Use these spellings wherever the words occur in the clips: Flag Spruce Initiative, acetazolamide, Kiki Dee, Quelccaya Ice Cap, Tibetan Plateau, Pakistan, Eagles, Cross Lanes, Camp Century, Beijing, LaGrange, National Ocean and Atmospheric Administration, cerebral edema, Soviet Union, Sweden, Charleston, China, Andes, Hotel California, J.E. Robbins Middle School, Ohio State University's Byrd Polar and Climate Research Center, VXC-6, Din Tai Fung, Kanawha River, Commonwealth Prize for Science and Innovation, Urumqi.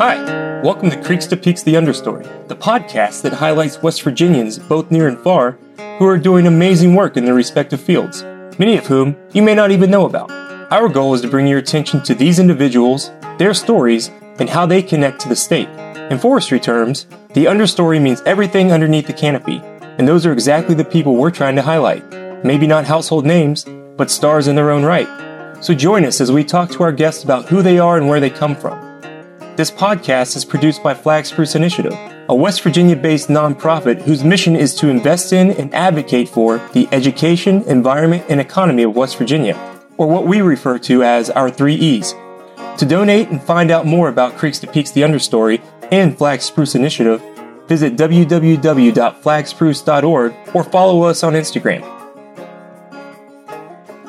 Hi, welcome to Creeks to Peaks the Understory, the podcast that highlights West Virginians, both near and far, who are doing amazing work in their respective fields, many of whom you may not even know about. Our goal is to bring your attention to these individuals, their stories, and how they connect to the state. In forestry terms, the understory means everything underneath the canopy, and those are exactly the people we're trying to highlight. Maybe not household names, but stars in their own right. So join us as we talk to our guests about who they are and where they come from. This podcast is produced by Flag Spruce Initiative, a West Virginia-based nonprofit whose mission is to invest in and advocate for the education, environment, and economy of West Virginia, or what we refer to as our three E's. To donate and find out more about Creeks to Peaks the Understory and Flag Spruce Initiative, visit www.flagspruce.org or follow us on Instagram.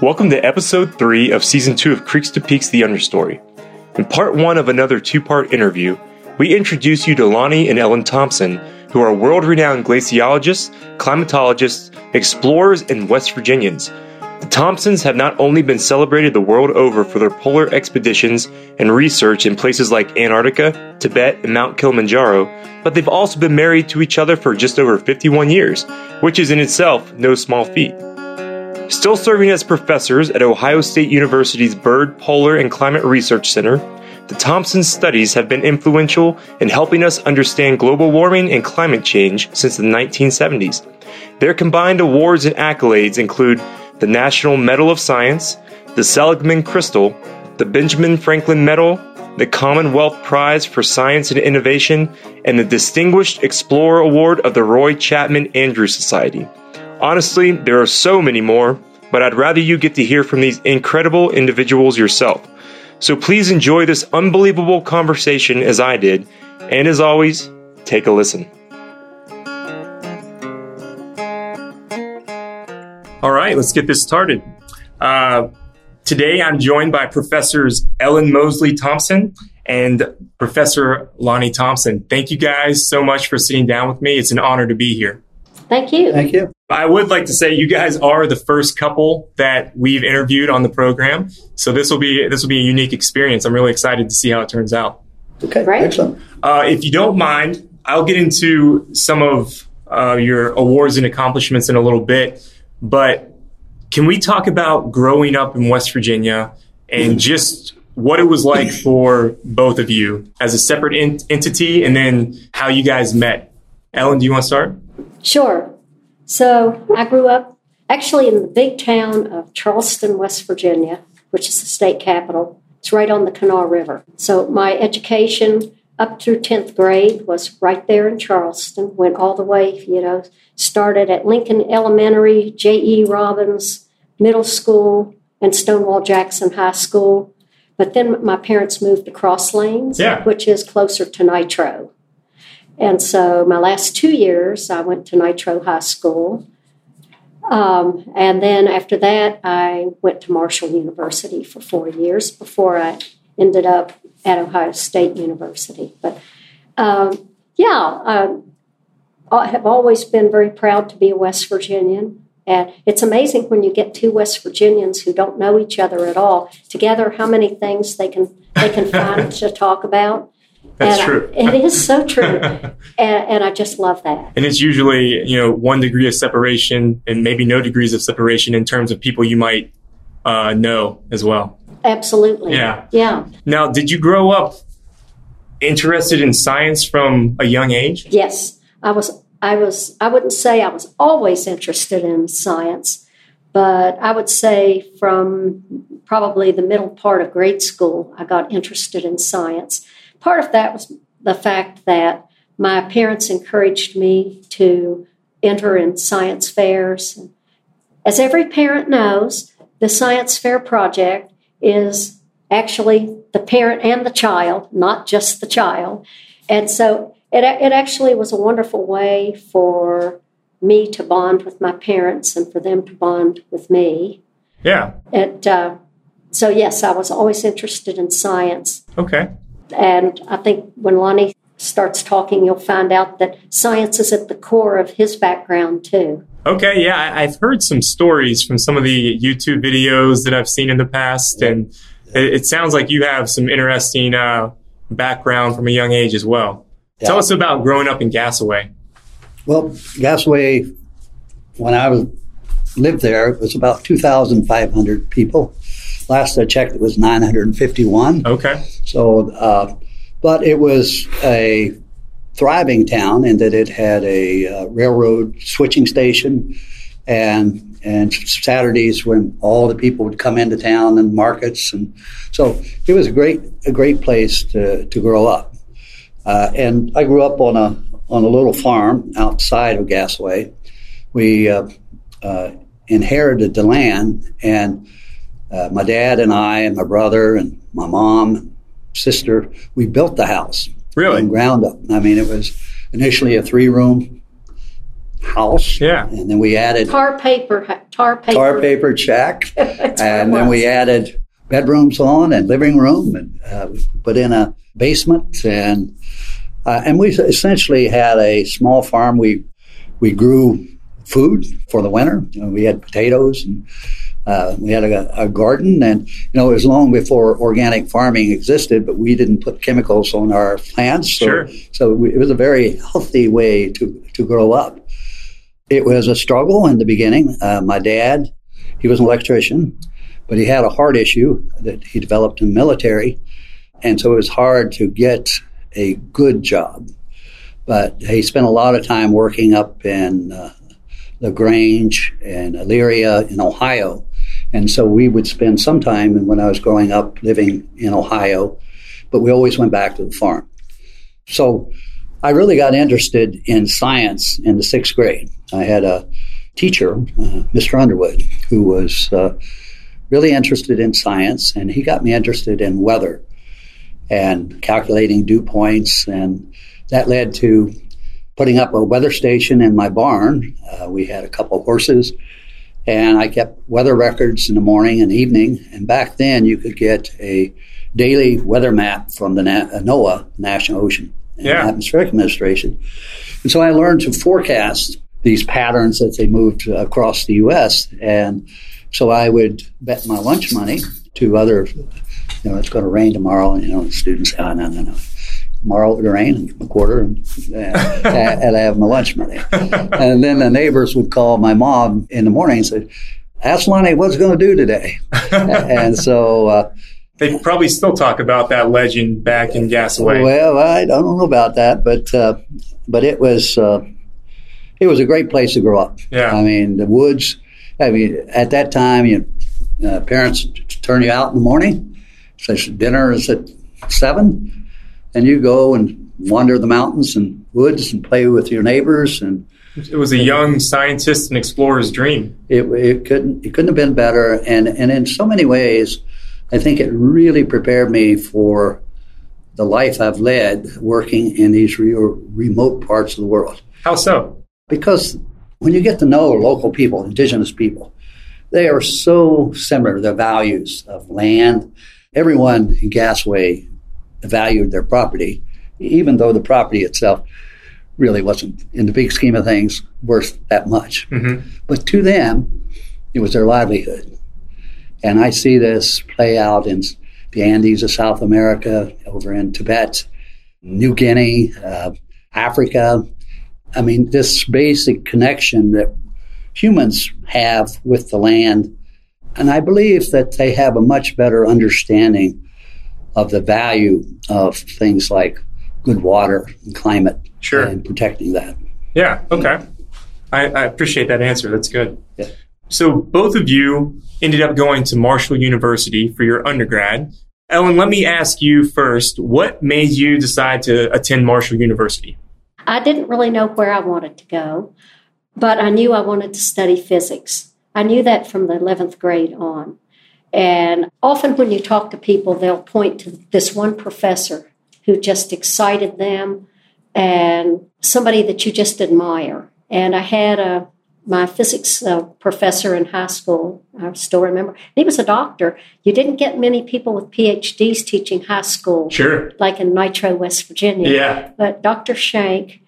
Welcome to Episode 3 of Season 2 of Creeks to Peaks the Understory. In Part 1 of another two-part interview, we introduce you to Lonnie and Ellen Thompson, who are world-renowned glaciologists, climatologists, explorers, and West Virginians. The Thompsons have not only been celebrated the world over for their polar expeditions and research in places like Antarctica, Tibet, and Mount Kilimanjaro, but they've also been married to each other for just over 51 years, which is in itself no small feat. Still serving as professors at Ohio State University's Byrd Polar and Climate Research Center, the Thompson studies have been influential in helping us understand global warming and climate change since the 1970s. Their combined awards and accolades include the National Medal of Science, the Seligman Crystal, the Benjamin Franklin Medal, the Commonwealth Prize for Science and Innovation, and the Distinguished Explorer Award of the Roy Chapman Andrews Society. Honestly, there are so many more, but I'd rather you get to hear from these incredible individuals yourself. So please enjoy this unbelievable conversation as I did, and as always, take a listen. All right, let's get this started. Today I'm joined by Professors Ellen Mosley-Thompson and Professor Lonnie Thompson. Thank you guys so much for sitting down with me. It's an honor to be here. Thank you. Thank you. I would like to say you guys are the first couple that we've interviewed on the program, so this will be a unique experience. I'm really excited to see how it turns out. Okay, right. Excellent. If you don't mind, I'll get into some of your awards and accomplishments in a little bit, but can we talk about growing up in West Virginia and just what it was like for both of you as a separate entity, and then how you guys met? Ellen, do you want to start? Sure. So I grew up actually in the big town of Charleston, West Virginia, which is the state capital. It's right on the Kanawha River. So my education up through 10th grade was right there in Charleston. Went all the way, started at Lincoln Elementary, J.E. Robbins Middle School, and Stonewall Jackson High School. But then my parents moved to Cross Lanes, which is closer to Nitro. And so my last 2 years, I went to Nitro High School. And then after that, I went to Marshall University for 4 years before I ended up at Ohio State University. But I have always been very proud to be a West Virginian. And it's amazing when you get two West Virginians who don't know each other at all together, how many things they can find to talk about. That's true. It is so true. and I just love that. And it's usually, 1 degree of separation and maybe no degrees of separation in terms of people you might know as well. Absolutely. Yeah. Now, did you grow up interested in science from a young age? Yes. I was. I wouldn't say I was always interested in science, but I would say from probably the middle part of grade school, I got interested in science. Part of that was the fact that my parents encouraged me to enter in science fairs. As every parent knows, the science fair project is actually the parent and the child, not just the child. And so it actually was a wonderful way for me to bond with my parents and for them to bond with me. Yeah. So, yes, I was always interested in science. Okay. And I think when Lonnie starts talking, you'll find out that science is at the core of his background, too. Okay, yeah. I've heard some stories from some of the YouTube videos that I've seen in the past, and it sounds like you have some interesting background from a young age as well. Yeah. Tell us about growing up in Gassaway. Well, Gassaway, when I lived there, it was about 2,500 people. Last I checked, it was 951. Okay. So, but it was a thriving town in that it had a railroad switching station, and Saturdays when all the people would come into town and markets, and so it was a great place to grow up. And I grew up on a little farm outside of Gassaway. We inherited the land, and my dad and I and my brother and my mom and sister, we built the house. Really? From ground up. I mean, it was initially a 3-room house. Yeah. And then we added tar paper shack. And then we added bedrooms on and living room, and we put in a basement, and we essentially had a small farm. We grew food for the winter. You know, we had potatoes, and we had a garden, and it was long before organic farming existed, but we didn't put chemicals on our plants. So, sure. It was a very healthy way to grow up. It was a struggle in the beginning. My dad, he was an electrician, but he had a heart issue that he developed in the military, and so it was hard to get a good job. But he spent a lot of time working up in LaGrange and Elyria in Ohio. And so we would spend some time when I was growing up living in Ohio, but we always went back to the farm. So I really got interested in science in the 6th grade. I had a teacher, Mr. Underwood, who was really interested in science, and he got me interested in weather and calculating dew points, and that led to putting up a weather station in my barn. We had a couple of horses, and I kept weather records in the morning and evening. And back then, you could get a daily weather map from the NOAA, National Ocean and Atmospheric Administration. And so I learned to forecast these patterns that they moved across the U.S. And so I would bet my lunch money to other, it's going to rain tomorrow, and the students, no. Tomorrow it would rain, and give them a quarter, and I have my lunch money. And then the neighbors would call my mom in the morning and say, "Ask Lonnie what's going to do today." And so they probably still talk about that legend back in Gassaway. Well, I don't know about that, but it was a great place to grow up. Yeah, I mean the woods. I mean at that time, parents turn you out in the morning. So dinner is at 7. And you go and wander the mountains and woods and play with your neighbors, and it was a young scientist and explorer's dream. It couldn't have been better, and in so many ways, I think it really prepared me for the life I've led working in these remote parts of the world. How so? Because when you get to know local people, indigenous people, they are so similar. Their values of land, everyone in Gassaway valued their property, even though the property itself really wasn't, in the big scheme of things, worth that much. Mm-hmm. But to them, it was their livelihood. And I see this play out in the Andes of South America, over in Tibet, New Guinea, Africa. I mean, this basic connection that humans have with the land. And I believe that they have a much better understanding of the value of things like good water and climate, sure, and protecting that. Yeah, okay. I appreciate that answer. That's good. Yeah. So both of you ended up going to Marshall University for your undergrad. Ellen, let me ask you first, what made you decide to attend Marshall University? I didn't really know where I wanted to go, but I knew I wanted to study physics. I knew that from the 11th grade on. And often when you talk to people, they'll point to this one professor who just excited them and somebody that you just admire. And I had my physics professor in high school, I still remember, he was a doctor. You didn't get many people with PhDs teaching high school, sure, like in Nitro, West Virginia. Yeah. But Dr. Shank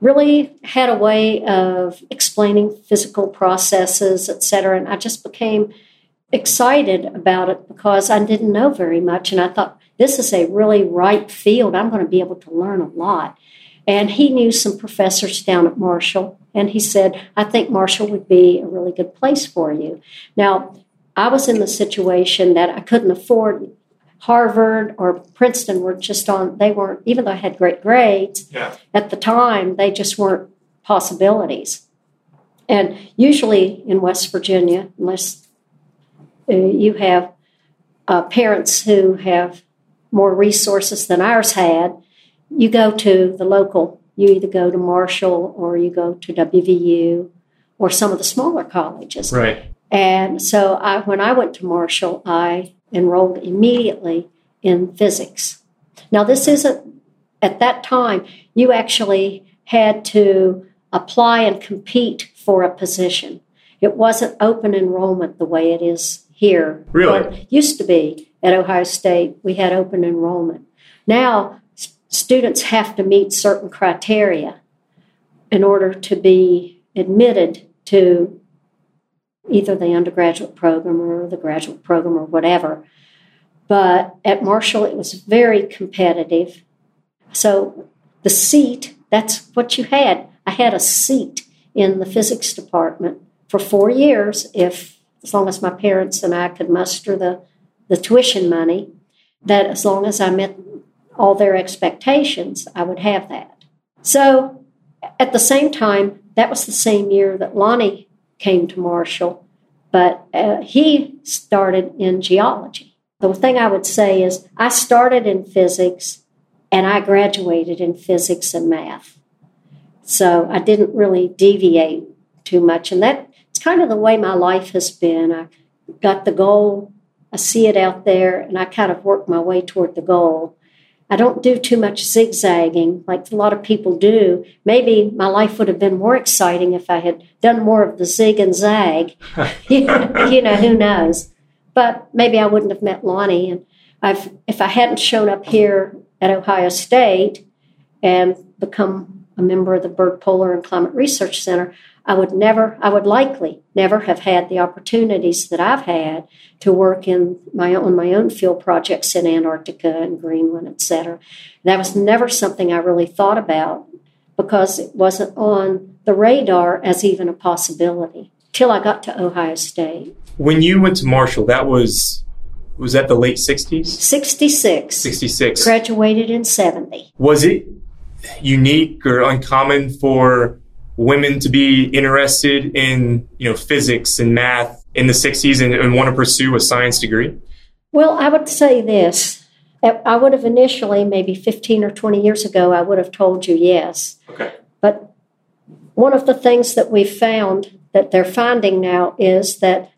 really had a way of explaining physical processes, et cetera, and I just became excited about it because I didn't know very much, and I thought this is a really ripe field. I'm going to be able to learn a lot. And he knew some professors down at Marshall, and he said, I think Marshall would be a really good place for you. Now, I was in the situation that I couldn't afford Harvard or Princeton were just on, they weren't, even though I had great grades, at the time, they just weren't possibilities. And usually in West Virginia, unless you have parents who have more resources than ours had, you go to the local, you either go to Marshall or you go to WVU or some of the smaller colleges. Right. And so when I went to Marshall, I enrolled immediately in physics. Now, this isn't, at that time, you actually had to apply and compete for a position. It wasn't open enrollment the way it is here. Really? But it used to be at Ohio State, we had open enrollment. Now, students have to meet certain criteria in order to be admitted to either the undergraduate program or the graduate program or whatever. But at Marshall, it was very competitive. So the seat, that's what you had. I had a seat in the physics department for 4 years, as long as my parents and I could muster the tuition money, that as long as I met all their expectations, I would have that. So at the same time, that was the same year that Lonnie came to Marshall, but he started in geology. The thing I would say is I started in physics and I graduated in physics and math. So I didn't really deviate too much. And that's kind of the way my life has been. I got the goal, I see it out there, and I kind of work my way toward the goal. I don't do too much zigzagging like a lot of people do. Maybe my life would have been more exciting if I had done more of the zig and zag. you know, who knows? But maybe I wouldn't have met Lonnie. And if I hadn't shown up here at Ohio State and become a member of the Byrd Polar and Climate Research Center, I would likely never have had the opportunities that I've had to work on my own field projects in Antarctica and Greenland, et cetera. That was never something I really thought about because it wasn't on the radar as even a possibility till I got to Ohio State. When you went to Marshall, that was that the late 60s? 66. Graduated in 70. Was it unique or uncommon for women to be interested in, physics and math in the 60s and want to pursue a science degree? Well, I would say this. I would have initially, maybe 15 or 20 years ago, I would have told you yes. Okay. But one of the things that we found that they're finding now is that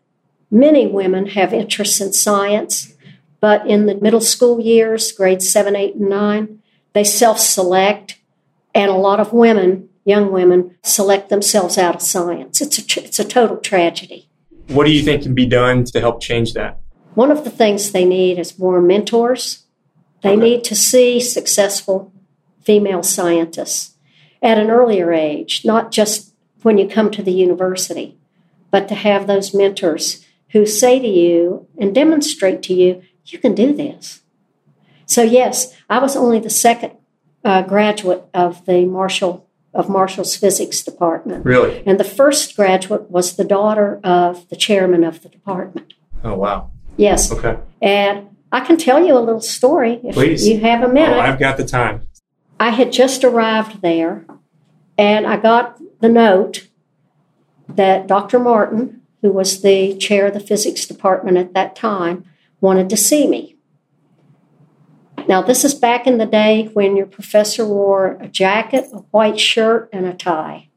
many women have interests in science, but in the middle school years, grades 7, 8, and 9, they self-select, and a lot of women, young women, select themselves out of science. It's a total tragedy. What do you think can be done to help change that? One of the things they need is more mentors. They need to see successful female scientists at an earlier age, not just when you come to the university, but to have those mentors who say to you and demonstrate to you, you can do this. So yes, I was only the second graduate of Marshall's physics department. Really? And the first graduate was the daughter of the chairman of the department. Oh, wow. Yes. Okay. And I can tell you a little story if you have a minute. Oh, I've got the time. I had just arrived there, and I got the note that Dr. Martin, who was the chair of the physics department at that time, wanted to see me. Now, this is back in the day when your professor wore a jacket, a white shirt, and a tie.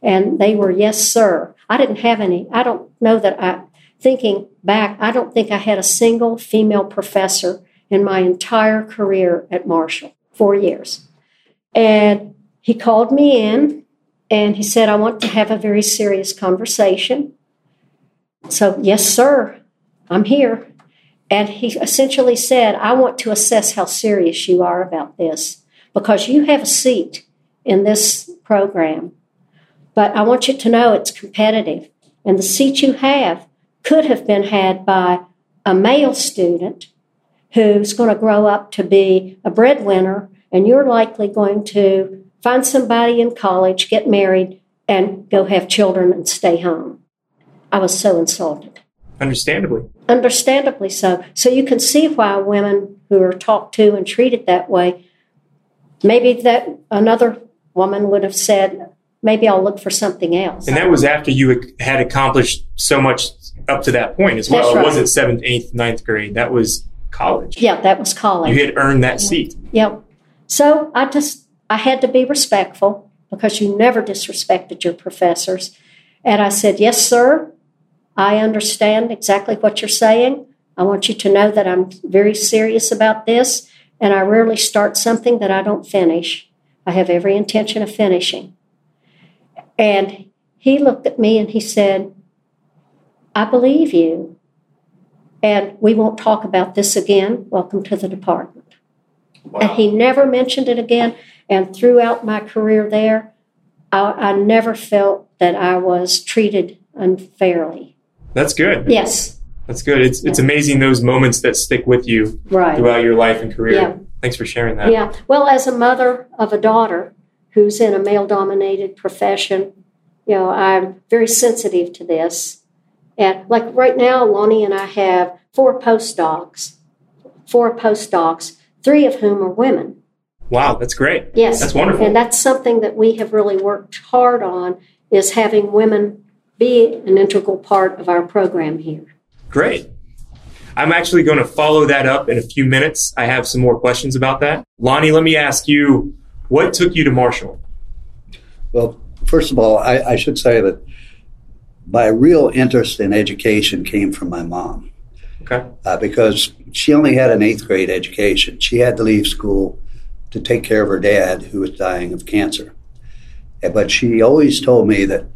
And they were, yes, sir. I didn't have any. I don't know that thinking back, I don't think I had a single female professor in my entire career at Marshall, 4 years. And he called me in, and he said, I want to have a very serious conversation. So, yes, sir, I'm here. And he essentially said, I want to assess how serious you are about this because you have a seat in this program, but I want you to know it's competitive. And the seat you have could have been had by a male student who's going to grow up to be a breadwinner, and you're likely going to find somebody in college, get married, and go have children and stay home. I was so insulted. Understandably. Understandably so. So you can see why women who are talked to and treated that way, maybe that another woman would have said, maybe I'll look for something else. And that was after you had accomplished so much up to that point as well. That's right. It wasn't 7th, 8th, 9th grade. That was college. Yeah, that was college. You had earned that seat. Yeah. So I had to be respectful, because you never disrespected your professors. And I said, yes, sir, I understand exactly what you're saying. I want you to know that I'm very serious about this, and I rarely start something that I don't finish. I have every intention of finishing. And he looked at me and he said, I believe you, and we won't talk about this again. Welcome to the department. Wow. And he never mentioned it again. And throughout my career there, I never felt that I was treated unfairly. That's good. Yes. That's good. It's amazing those moments that stick with you throughout your life and career. Yeah. Thanks for sharing that. Yeah. Well, as a mother of a daughter who's in a male-dominated profession, I'm very sensitive to this. And like right now, Lonnie and I have four postdocs, three of whom are women. Wow, that's great. Yes. That's wonderful. And that's something that we have really worked hard on, is having women be an integral part of our program here. Great. I'm actually going to follow that up in a few minutes. I have some more questions about that. Lonnie, let me ask you, what took you to Marshall? Well, first of all, I should say that my real interest in education came from my mom. Okay. Because she only had an 8th grade education. She had to leave school to take care of her dad, who was dying of cancer. But she always told me that,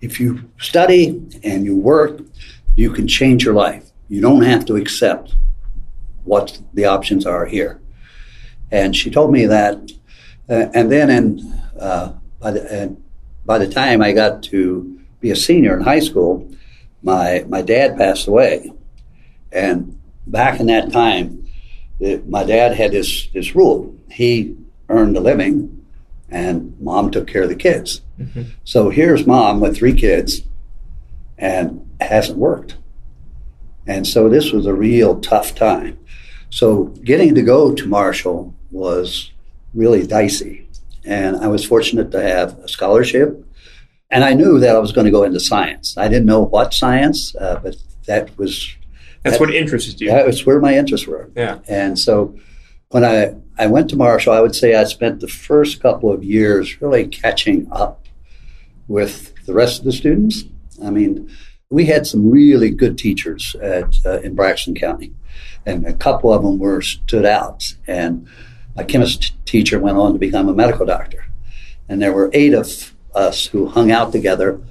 if you study and you work, you can change your life. You don't have to accept what the options are here. And she told me that. And then by the time I got to be a senior in high school, my dad passed away. And back in that time, my dad had this rule. He earned a living, and Mom took care of the kids. Mm-hmm. So here's Mom with 3 kids, and hasn't worked. And so this was a real tough time. So getting to go to Marshall was really dicey. And I was fortunate to have a scholarship. And I knew that I was going to go into science. I didn't know what science, but that was... That's what interested you. That's where my interests were. Yeah. And so when I went to Marshall, I would say I spent the first couple of years really catching up with the rest of the students. I mean, we had some really good teachers in Braxton County, and a couple of them stood out. And my chemist teacher went on to become a medical doctor. And there were 8 of us who hung out together,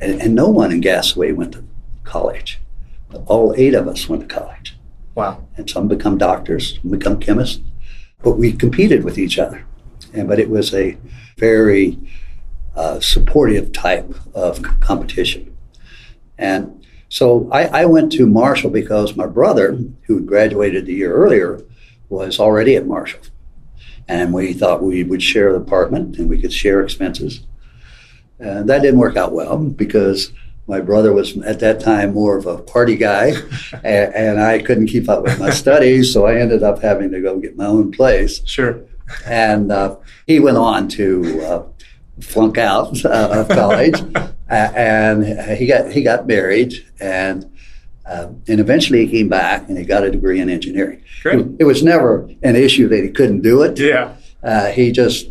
and no one in Gassaway went to college. All 8 of us went to college. Wow. And some become doctors, some become chemists. But we competed with each other. But it was a very supportive type of competition. And so I went to Marshall because my brother, who graduated the year earlier, was already at Marshall. And we thought we would share the apartment and we could share expenses. And that didn't work out well, because my brother was, at that time, more of a party guy, and I couldn't keep up with my studies, so I ended up having to go get my own place. Sure. And he went on to flunk out of college, and he got married, and eventually he came back, and he got a degree in engineering. Great. It was never an issue that he couldn't do it. Yeah. He just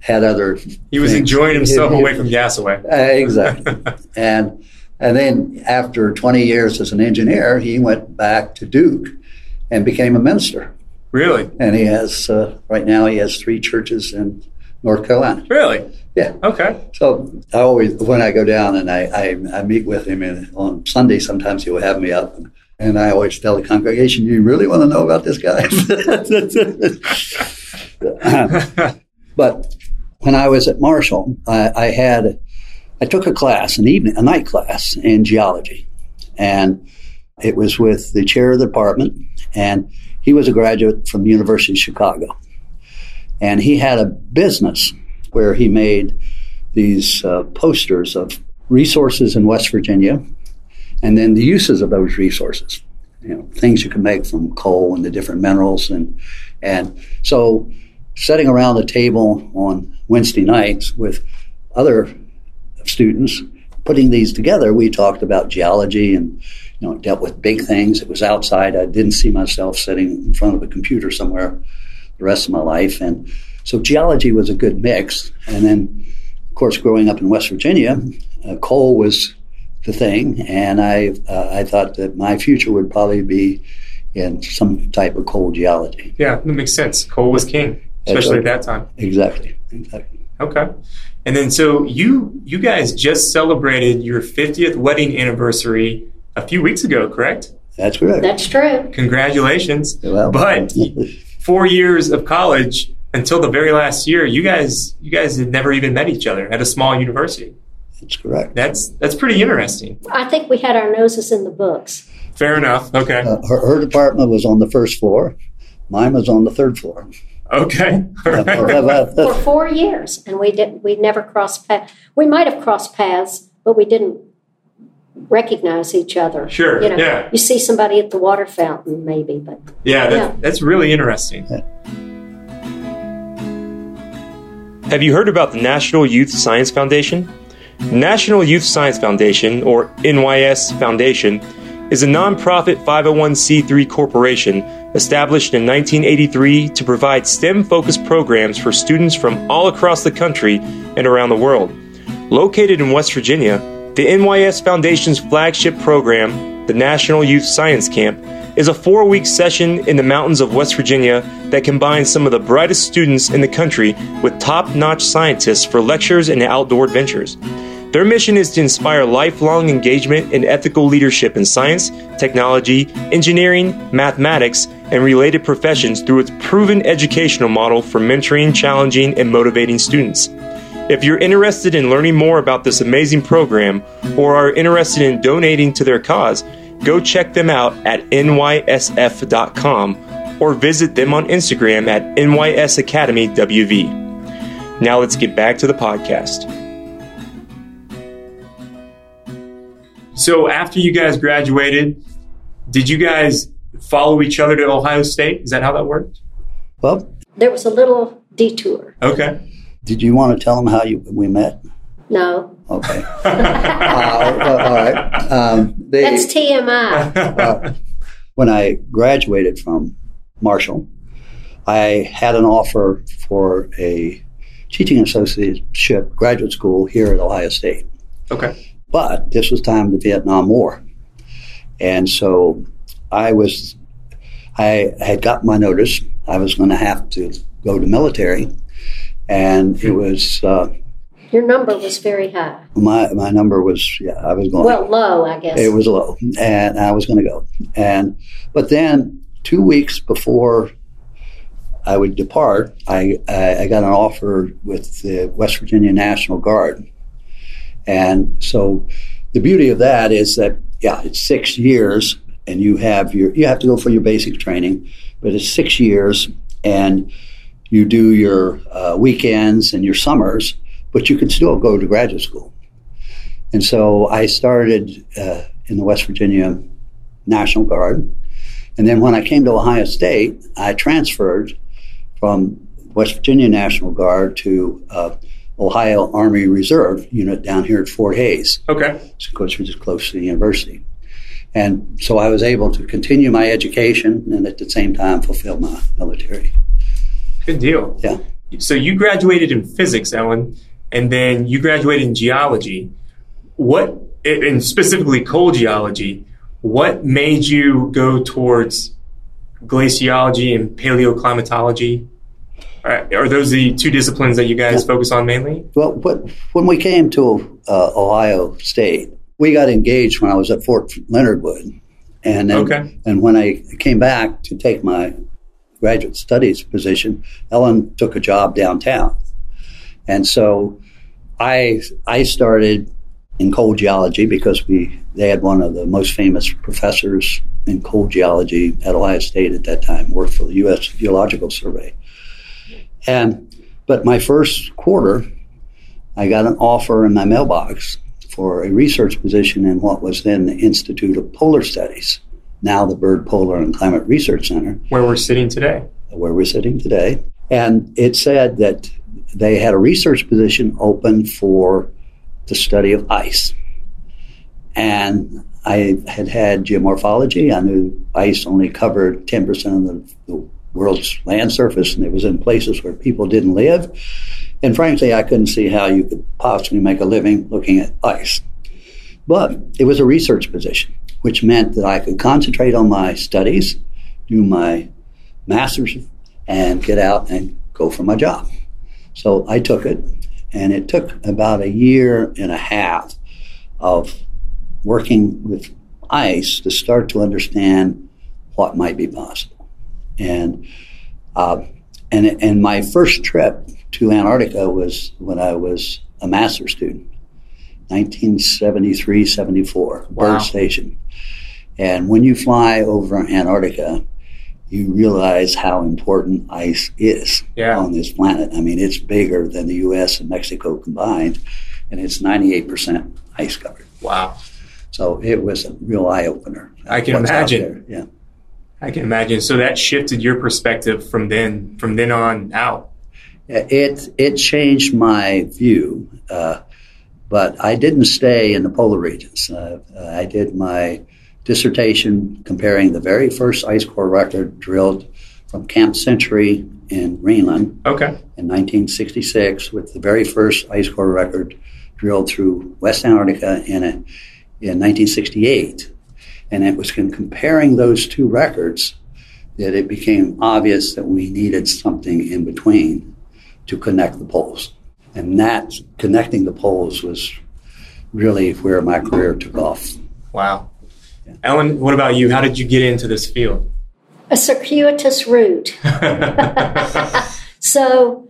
had other things. He was enjoying himself away from Gassaway. Exactly. And then after 20 years as an engineer, he went back to Duke and became a minister. Really? And he has, right now, he has 3 churches in North Carolina. Really? Yeah. Okay. So I always, when I go down and I meet with him on Sunday, sometimes he will have me up. And I always tell the congregation, you really want to know about this guy? But when I was at Marshall, I took a class, a night class in geology, and it was with the chair of the department And he was a graduate from the University of Chicago. And he had a business where he made these posters of resources in West Virginia and then the uses of those resources, you know, things you can make from coal and the different minerals. And so sitting around the table on Wednesday nights with other students, putting these together, we talked about geology and, you know, dealt with big things. It was outside. I didn't see myself sitting in front of a computer somewhere the rest of my life. And so geology was a good mix. And then, of course, growing up in West Virginia, coal was the thing. And I thought that my future would probably be in some type of coal geology. Yeah, that makes sense. Coal was king, especially at that time. Exactly. Okay. And then so you guys just celebrated your 50th wedding anniversary a few weeks ago, correct? That's correct. That's true. Congratulations. Well, but 4 years of college until the very last year, you guys had never even met each other at a small university. That's correct. That's pretty interesting. I think we had our noses in the books. Fair enough. Okay. Her department was on the first floor. Mine was on the third floor. Okay. Right. For 4 years, and we never crossed paths. We might have crossed paths, but we didn't recognize each other. Sure. You know, yeah. You see somebody at the water fountain, maybe, but that's really interesting. Yeah. Have you heard about the National Youth Science Foundation? National Youth Science Foundation, or NYS Foundation, is a nonprofit 501c3 corporation established in 1983 to provide STEM-focused programs for students from all across the country and around the world. Located in West Virginia, the NYS Foundation's flagship program, the National Youth Science Camp, is a 4-week session in the mountains of West Virginia that combines some of the brightest students in the country with top-notch scientists for lectures and outdoor adventures. Their mission is to inspire lifelong engagement in ethical leadership in science, technology, engineering, mathematics, and related professions through its proven educational model for mentoring, challenging, and motivating students. If you're interested in learning more about this amazing program or are interested in donating to their cause, go check them out at nysf.com or visit them on Instagram at NYS Academy WV. Now let's get back to the podcast. So after you guys graduated, did you guys follow each other to Ohio State? Is that how that worked? Well, there was a little detour. Okay. Did you want to tell them how we met? No. Okay. All right. That's TMI. When I graduated from Marshall, I had an offer for a teaching associateship graduate school here at Ohio State. Okay. But this was time the Vietnam War. And so I had got my notice. I was going to have to go to military. And it was... Your number was very high. My number was, I was going... Well, low, I guess. It was low. And I was going to go. But then 2 weeks before I would depart, I got an offer with the West Virginia National Guard. And so the beauty of that is that, it's 6 years and you have to go for your basic training, but it's 6 years and you do your weekends and your summers, but you can still go to graduate school. And so I started in the West Virginia National Guard. And then when I came to Ohio State, I transferred from West Virginia National Guard to Ohio Army Reserve unit down here at Fort Hays. Okay. So of course, we're just close to the university. And so I was able to continue my education and at the same time fulfill my military. Good deal. Yeah. So you graduated in physics, Ellen, and then you graduated in geology. What, and specifically coal geology, what made you go towards glaciology and paleoclimatology? Are those the two disciplines that you guys focus on mainly? Well, when we came to Ohio State, we got engaged when I was at Fort Leonard Wood. And when I came back to take my graduate studies position, Ellen took a job downtown. And so I started in cold geology because they had one of the most famous professors in cold geology at Ohio State at that time, worked for the U.S. Geological Survey. But my first quarter, I got an offer in my mailbox for a research position in what was then the Institute of Polar Studies, now the Byrd Polar and Climate Research Center. Where we're sitting today. And it said that they had a research position open for the study of ice. And I had geomorphology. I knew ice only covered 10% of the world's land surface, and it was in places where people didn't live. And frankly, I couldn't see how you could possibly make a living looking at ice. But it was a research position, which meant that I could concentrate on my studies, do my master's, and get out and go for my job. So I took it, and it took about a year and a half of working with ice to start to understand what might be possible. And my first trip to Antarctica was when I was a master's student, 1973-74, wow. Byrd Station. And when you fly over Antarctica, you realize how important ice is on this planet. I mean, it's bigger than the U.S. and Mexico combined, and it's 98% ice covered. Wow. So it was a real eye-opener. I can imagine. Yeah. I can imagine. So that shifted your perspective from then on out. It changed my view, but I didn't stay in the polar regions. I did my dissertation comparing the very first ice core record drilled from Camp Century in Greenland in 1966 with the very first ice core record drilled through West Antarctica in 1968. And it was in comparing those two records that it became obvious that we needed something in between to connect the poles. And that connecting the poles was really where my career took off. Wow. Yeah. Ellen, what about you? How did you get into this field? A circuitous route. So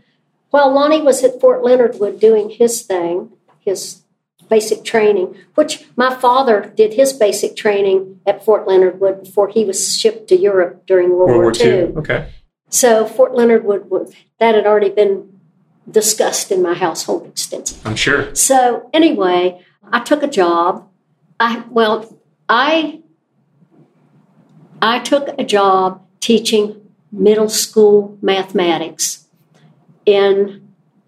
while Lonnie was at Fort Leonard Wood doing his thing, his basic training, which my father did his basic training at Fort Leonard Wood before he was shipped to Europe during World War II. Okay. So Fort Leonard Wood, that had already been discussed in my household extensively. I'm sure. So anyway, I took a job. I took a job teaching middle school mathematics on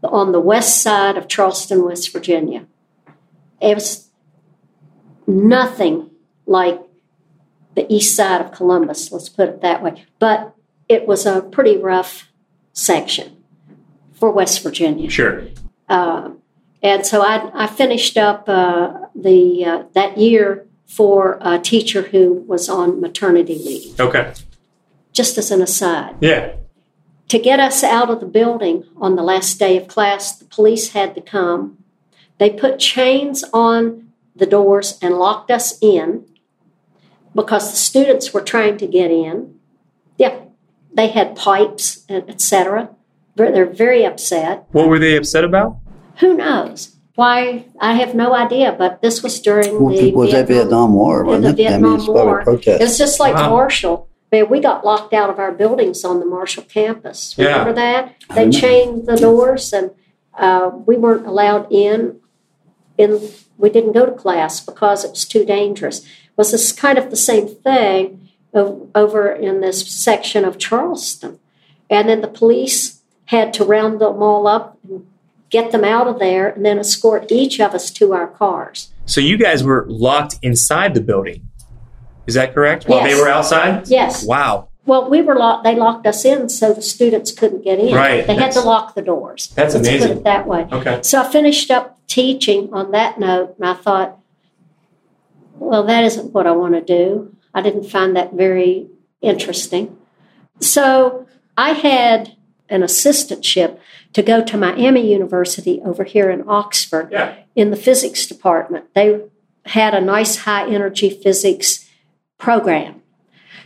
the west side of Charleston, West Virginia. It was nothing like the east side of Columbus, let's put it that way. But it was a pretty rough section for West Virginia. Sure. And so I finished up that year for a teacher who was on maternity leave. Okay. Just as an aside. Yeah. To get us out of the building on the last day of class, the police had to come. They put chains on the doors and locked us in because the students were trying to get in. Yeah, they had pipes, etc. They're very upset. What were they upset about? Who knows? Why? I have no idea, but this was during Vietnam War, wasn't it? The Vietnam War. It's just like Marshall. Man, we got locked out of our buildings on the Marshall campus. Remember that? They chained the doors and we weren't allowed in. We didn't go to class because it was too dangerous. It was this kind of the same thing over in this section of Charleston. And then the police had to round them all up and get them out of there and then escort each of us to our cars. So you guys were locked inside the building. Is that correct? While they were outside? Yes. Wow. Well, we were locked. They locked us in so the students couldn't get in. Right. They had to lock the doors. That's amazing. Let's put it that way. Okay. So I finished up teaching on that note, and I thought, well, that isn't what I want to do. I didn't find that very interesting. So I had an assistantship to go to Miami University over here in Oxford in the physics department. They had a nice high-energy physics program.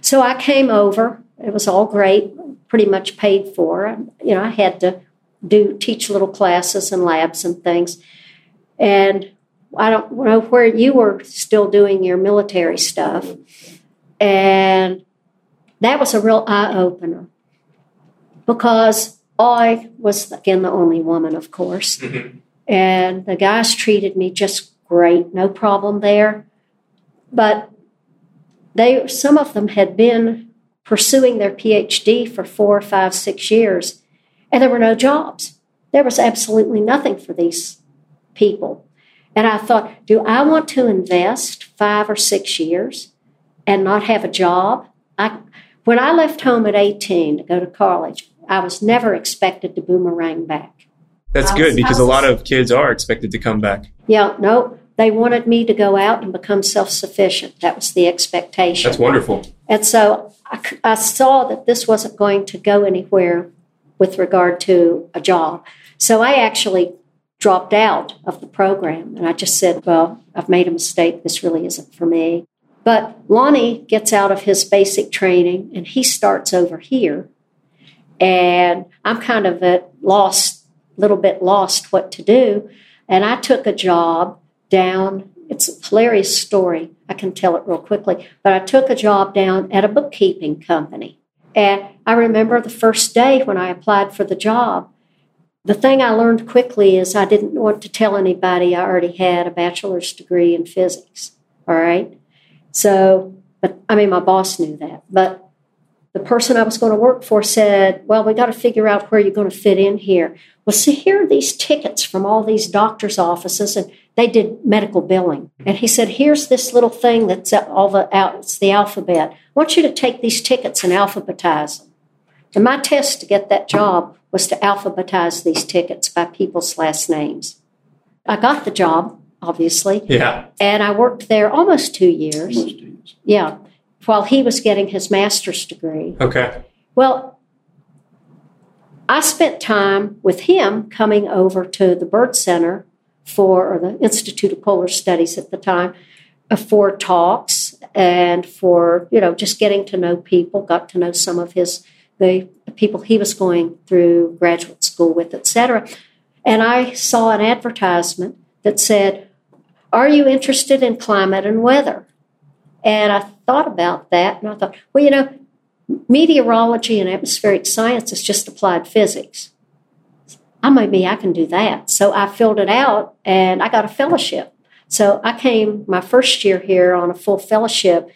So I came over. It was all great, pretty much paid for. I had to teach little classes and labs and things. And I don't know where you were still doing your military stuff. And that was a real eye-opener because I was, again, the only woman, of course. Mm-hmm. And the guys treated me just great, no problem there. But they, some of them had been pursuing their PhD for 4, 5, 6 years, and there were no jobs. There was absolutely nothing for these people. And I thought, do I want to invest 5 or 6 years and not have a job? When I left home at 18 to go to college, I was never expected to boomerang back. That's good, because a lot of kids are expected to come back. Yeah, no, they wanted me to go out and become self-sufficient. That was the expectation. That's wonderful. And so I saw that this wasn't going to go anywhere with regard to a job. So I actually dropped out of the program, and I just said, well, I've made a mistake. This really isn't for me. But Lonnie gets out of his basic training, and he starts over here. And I'm kind of at loss, little bit lost what to do. And I took a job down, it's a hilarious story, I can tell it real quickly, but I took a job down at a bookkeeping company. And I remember the first day when I applied for the job, the thing I learned quickly is I didn't want to tell anybody I already had a bachelor's degree in physics, all right? So, but I mean, my boss knew that, but the person I was going to work for said, well, we got to figure out where you're going to fit in here. Well, see, here are these tickets from all these doctors' offices, and they did medical billing. And he said, here's this little thing that's all it's the alphabet. I want you to take these tickets and alphabetize them. And my test to get that job was to alphabetize these tickets by people's last names. I got the job, obviously. Yeah. And I worked there almost 2 years. Yeah. While he was getting his master's degree. Okay. Well, I spent time with him coming over to the Byrd Center for, or the Institute of Polar Studies at the time, for talks and for, you know, just getting to know people, got to know some of the people he was going through graduate school with, et cetera. And I saw an advertisement that said, are you interested in climate and weather? And I thought about that, and I thought, well, you know, meteorology and atmospheric science is just applied physics. Maybe I can do that. So I filled it out, and I got a fellowship. So I came my first year here on a full fellowship,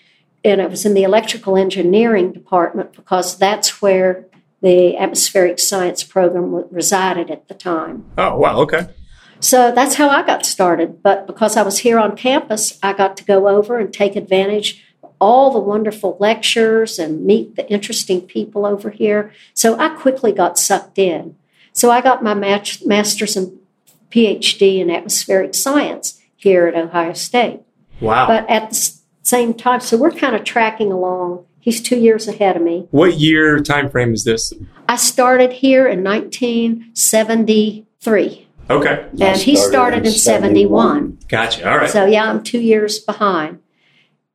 and it was in the electrical engineering department because that's where the atmospheric science program resided at the time. Oh, wow, okay. So that's how I got started. But because I was here on campus, I got to go over and take advantage of all the wonderful lectures and meet the interesting people over here. So I quickly got sucked in. So I got my master's and PhD in atmospheric science here at Ohio State. Wow. But at the same time, so we're kind of tracking along. He's 2 years ahead of me. What year time frame is this? I started here in 1973. Okay. And he started in 71. Gotcha. All right. So, yeah, I'm 2 years behind.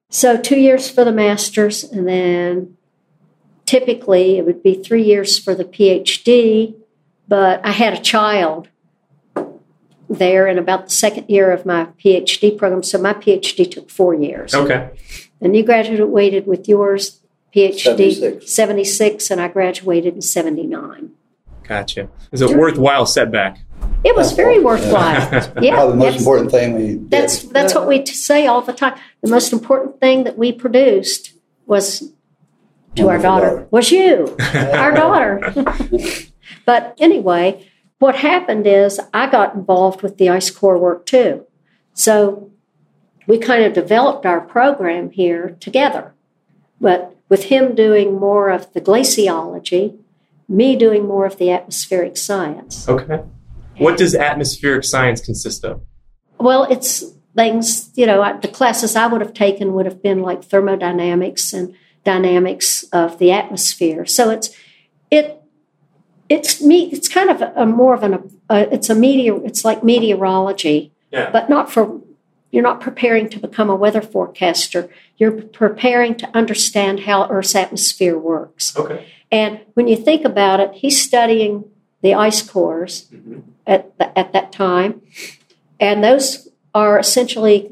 So 2 years for the master's, and then typically it would be 3 years for the PhD. But I had a child there in about the second year of my PhD program. So my PhD took 4 years. Okay. And you graduated with yours, PhD, 76, and I graduated in 79. Gotcha. It's a worthwhile setback. It was very worthwhile. Yeah. Probably the most important thing we did. That's what we say all the time. The most important thing that we produced was to our daughter. Was you, our daughter. But anyway, what happened is I got involved with the Ice Core work too. So we kind of developed our program here together. But with him doing more of the glaciology, me doing more of the atmospheric science. Okay. What does atmospheric science consist of? Well, it's things, you know, the classes I would have taken would have been like thermodynamics and dynamics of the atmosphere. So it's kind of a more of it's like meteorology, yeah. But you're not preparing to become a weather forecaster. You're preparing to understand how Earth's atmosphere works. Okay. And when you think about it, he's studying the ice cores mm-hmm. at that time. And those are essentially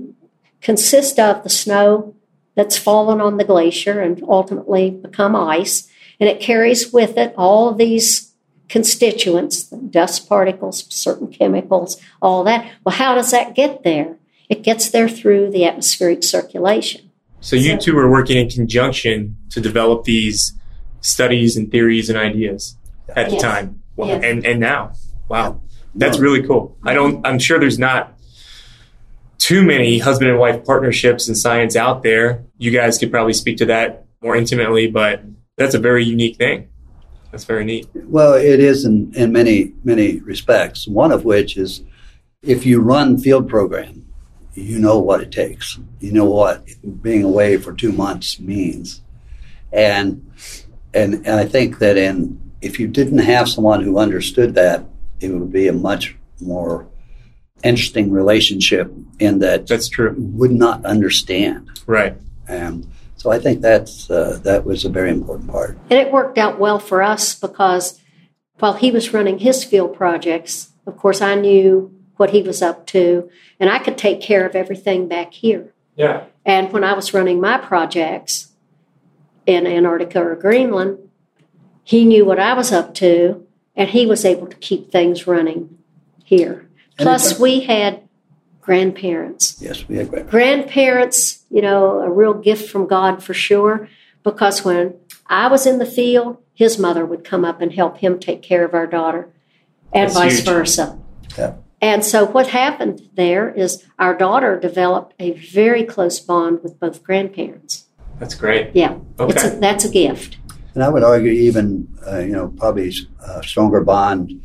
consist of the snow that's fallen on the glacier and ultimately become ice, and it carries with it all of these constituents, the dust particles, certain chemicals, all that. Well, how does that get there? It gets there through the atmospheric circulation. So you two are working in conjunction to develop these studies and theories and ideas at the time. Wow. Yes. And now. Wow. That's really cool. I'm sure there's not too many husband and wife partnerships in science out there. You guys could probably speak to that more intimately, but that's a very unique thing. That's very neat. Well, it is in many, many respects. One of which is if you run field program, you know what it takes. You know what being away for 2 months means. And I think that if you didn't have someone who understood that, it would be a much more interesting relationship in that that's true. Would not understand. Right. So I think that was a very important part. And it worked out well for us because while he was running his field projects, of course, I knew what he was up to, and I could take care of everything back here. Yeah. And when I was running my projects in Antarctica or Greenland, he knew what I was up to, and he was able to keep things running here. Plus, we had grandparents. Yes, we had grandparents. Grandparents, a real gift from God for sure, because when I was in the field, his mother would come up and help him take care of our daughter, and vice versa. Yeah. And so what happened there is our daughter developed a very close bond with both grandparents. That's great. Yeah. Okay. That's a gift. And I would argue even, probably a stronger bond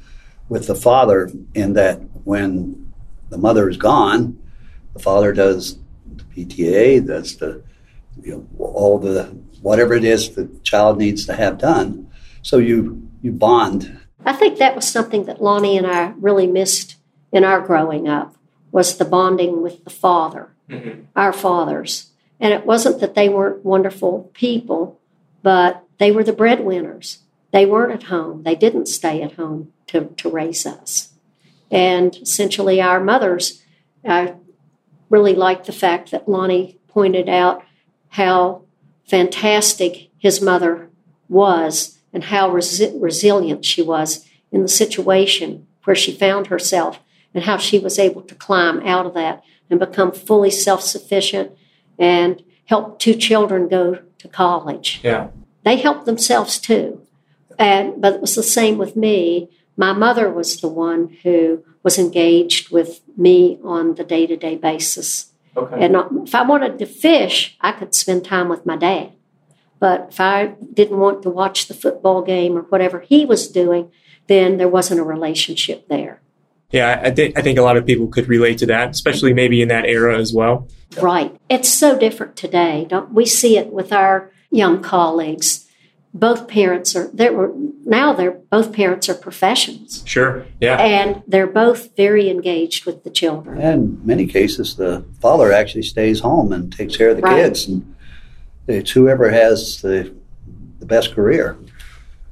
with the father in that when the mother is gone, the father does the PTA, does the, all the, whatever it is the child needs to have done. So you bond. I think that was something that Lonnie and I really missed in our growing up, was the bonding with the father, mm-hmm. our fathers. And it wasn't that they weren't wonderful people, but they were the breadwinners. They weren't at home. They didn't stay at home to raise us. And essentially our mothers, I really liked the fact that Lonnie pointed out how fantastic his mother was and how resilient she was in the situation where she found herself and how she was able to climb out of that and become fully self-sufficient and help 2 children go to college. Yeah. They helped themselves too. But it was the same with me. My mother was the one who was engaged with me on the day-to-day basis. Okay. And if I wanted to fish, I could spend time with my dad. But if I didn't want to watch the football game or whatever he was doing, then there wasn't a relationship there. Yeah, I think a lot of people could relate to that, especially maybe in that era as well. Right. It's so different today. We see it with our young colleagues. Both parents are professionals. Sure. Yeah. And they're both very engaged with the children. And in many cases the father actually stays home and takes care of the right. kids, and it's whoever has the best career.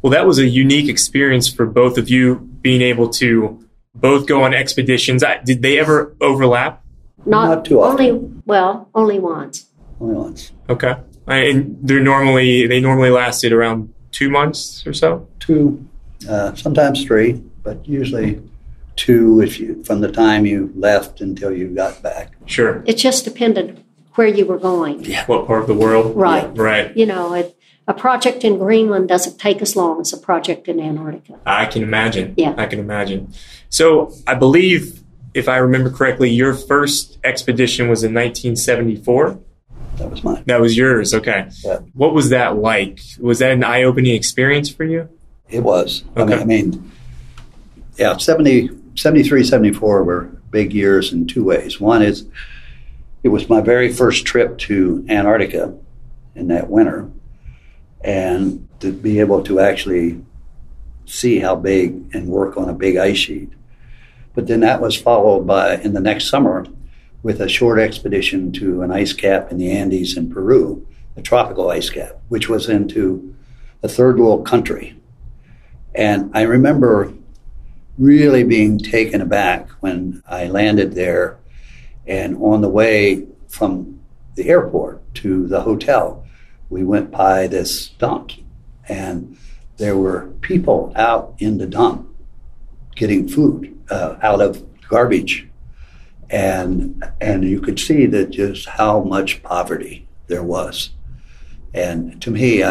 Well, that was a unique experience for both of you, being able to both go on expeditions. Did they ever overlap? Not too often. Only once. Only once. Okay. And they normally lasted around 2 months or so? 2, sometimes 3, but usually 2 if you from the time you left until you got back. Sure. It just depended where you were going. Yeah. What part of the world? Right. Yeah. Right. A project in Greenland doesn't take as long as a project in Antarctica. I can imagine. Yeah. I can imagine. So I believe, if I remember correctly, your first expedition was in 1974. That was mine. That was yours. Okay. Yeah. What was that like? Was that an eye-opening experience for you? It was. Okay. I mean 73, 74 were big years in 2 ways. One is it was my very first trip to Antarctica in that winter. And to be able to actually see how big and work on a big ice sheet. But then that was followed by, in the next summer, with a short expedition to an ice cap in the Andes in Peru, a tropical ice cap, which was into a third world country. And I remember really being taken aback when I landed there And on the way from the airport to the hotel, we went by this dump, and there were people out in the dump getting food out of garbage. And you could see that just how much poverty there was. And to me,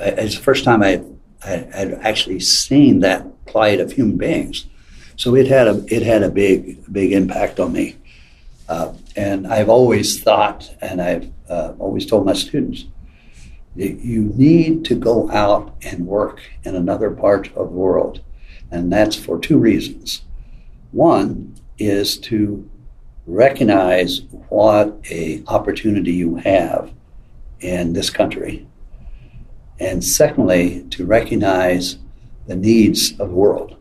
it's the first time I had actually seen that plight of human beings. So it had a big impact on me. And I've always thought, and I've always told my students, you need to go out and work in another part of the world. And that's for two reasons. One is to recognize what a opportunity you have in this country. And secondly, to recognize the needs of the world,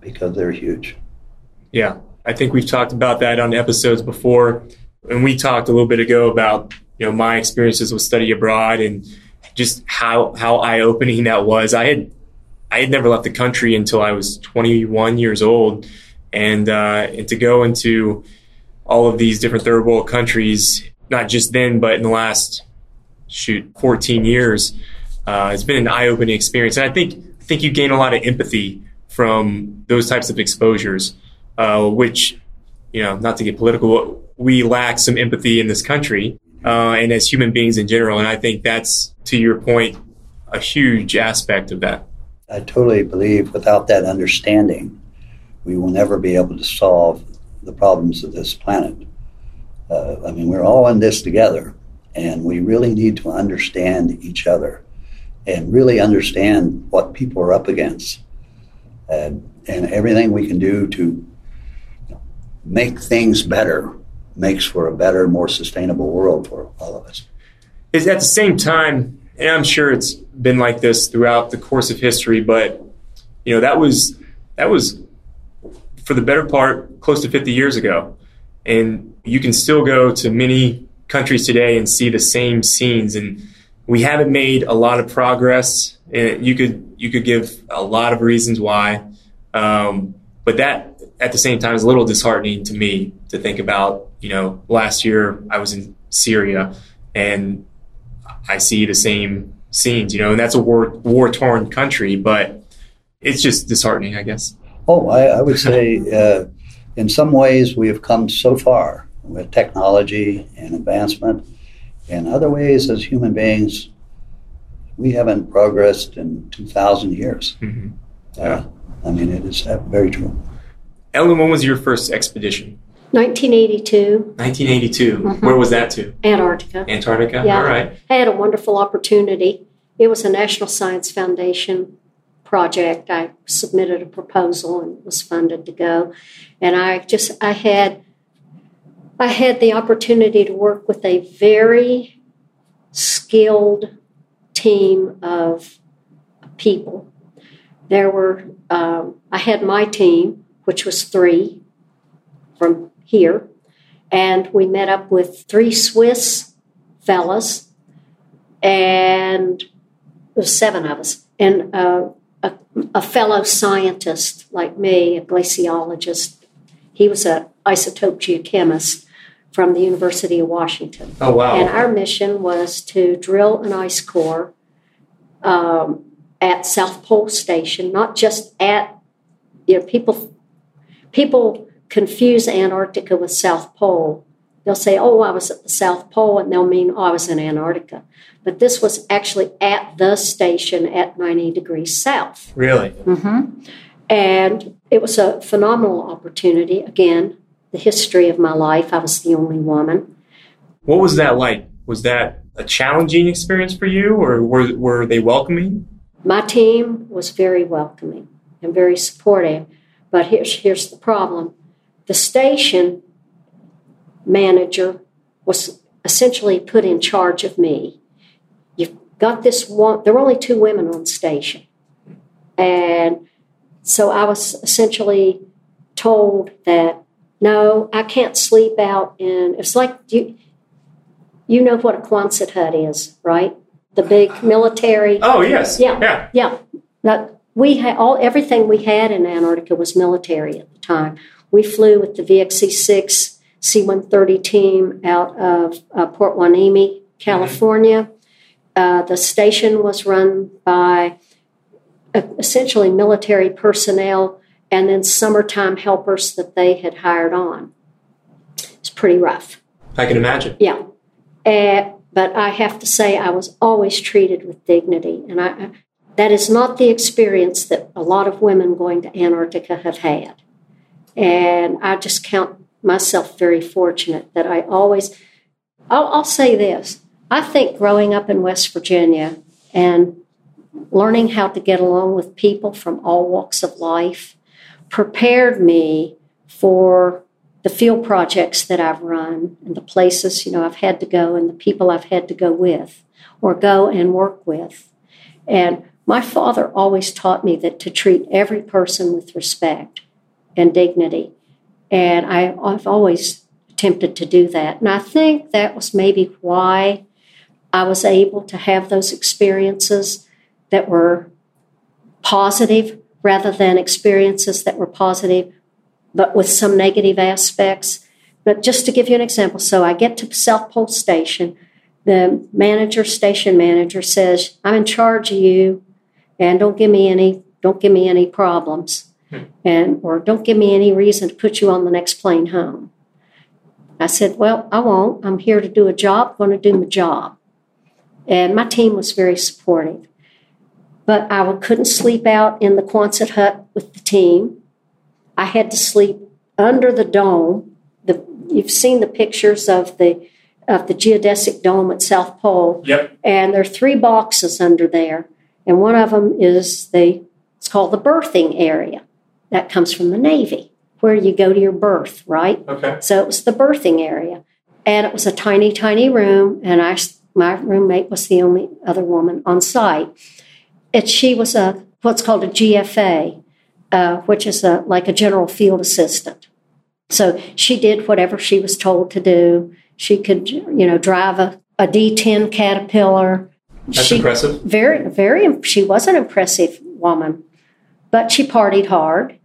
because they're huge. Yeah, I think we've talked about that on episodes before. And we talked a little bit ago about, my experiences with study abroad and just how eye-opening that was. I had never left the country until I was 21 years old. And to go into all of these different third world countries, not just then, but in the last 14 years, it's been an eye-opening experience. And I think you gain a lot of empathy from those types of exposures, which, not to get political, we lack some empathy in this country and as human beings in general. And I think that's, to your point, a huge aspect of that. I totally believe without that understanding, we will never be able to solve the problems of this planet. We're all in this together, and we really need to understand each other and really understand what people are up against and everything we can do to make things better makes for a better, more sustainable world for all of us. Is at the same time, and I'm sure it's been like this throughout the course of history, but that was for the better part close to 50 years ago, and you can still go to many countries today and see the same scenes, and we haven't made a lot of progress, and you could give a lot of reasons why, but that at the same time is a little disheartening to me to think about. Last year I was in Syria and I see the same scenes, and that's a war-torn country, but it's just disheartening, I guess. Oh, I would say in some ways we have come so far with technology and advancement. In other ways, as human beings, we haven't progressed in 2,000 years. Mm-hmm. Yeah. It is very true. Ellen, when was your first expedition? 1982. 1982. Mm-hmm. Where was that to? Antarctica. Yeah. All right. I had a wonderful opportunity. It was a National Science Foundation project. I submitted a proposal and was funded to go. And I had the opportunity to work with a very skilled team of people. There were, I had my team, which was 3 from here, and we met up with 3 Swiss fellas, and there was 7 of us, and a fellow scientist like me, a glaciologist. He was an isotope geochemist from the University of Washington. Oh, wow. And our mission was to drill an ice core at South Pole Station, not just at, people confuse Antarctica with South Pole. They'll say, oh, I was at the South Pole, and they'll mean, oh, I was in Antarctica. But this was actually at the station at 90 degrees south. Really? Mm-hmm. And it was a phenomenal opportunity. Again, the history of my life, I was the only woman. What was that like? Was that a challenging experience for you, or were they welcoming? My team was very welcoming and very supportive, but here's the problem. The station manager was essentially put in charge of me. You've got this one, there were only 2 women on station, and so I was essentially told that, no, I can't sleep out in... It's like, you know what a Quonset hut is, right? The big military... Oh, yes. Yeah. Now, we had everything we had in Antarctica was military at the time. We flew with the VXC-6 C-130 team out of Port Hueneme, California. The station was run by essentially military personnel and then summertime helpers that they had hired on. It's pretty rough. I can imagine. Yeah. But I have to say I was always treated with dignity. And that is not the experience that a lot of women going to Antarctica have had. And I just count myself very fortunate that I always... I'll say this. I think growing up in West Virginia and learning how to get along with people from all walks of life prepared me for the field projects that I've run and the places, I've had to go and the people I've had to go with or go and work with. And my father always taught me that to treat every person with respect and dignity. And I've always attempted to do that. And I think that was maybe why I was able to have those experiences that were positive rather than experiences that were positive but with some negative aspects. But just to give you an example, so I get to South Pole Station. The station manager says, I'm in charge of you, and don't give me any problems, or don't give me any reason to put you on the next plane home. I said, well, I won't. I'm here to do a job. I'm going to do my job. And my team was very supportive. But I couldn't sleep out in the Quonset hut with the team. I had to sleep under the dome. You've seen the pictures of the geodesic dome at South Pole. Yep. And there are 3 boxes under there. And one of them is it's called the berthing area. That comes from the Navy, where you go to your berth, right? Okay. So it was the berthing area. And it was a tiny, tiny room. And my roommate was the only other woman on site. And she was what's called a GFA, which is like a general field assistant. So she did whatever she was told to do. She could, drive a D10 Caterpillar. That's impressive. Very, very. She was an impressive woman, but she partied hard.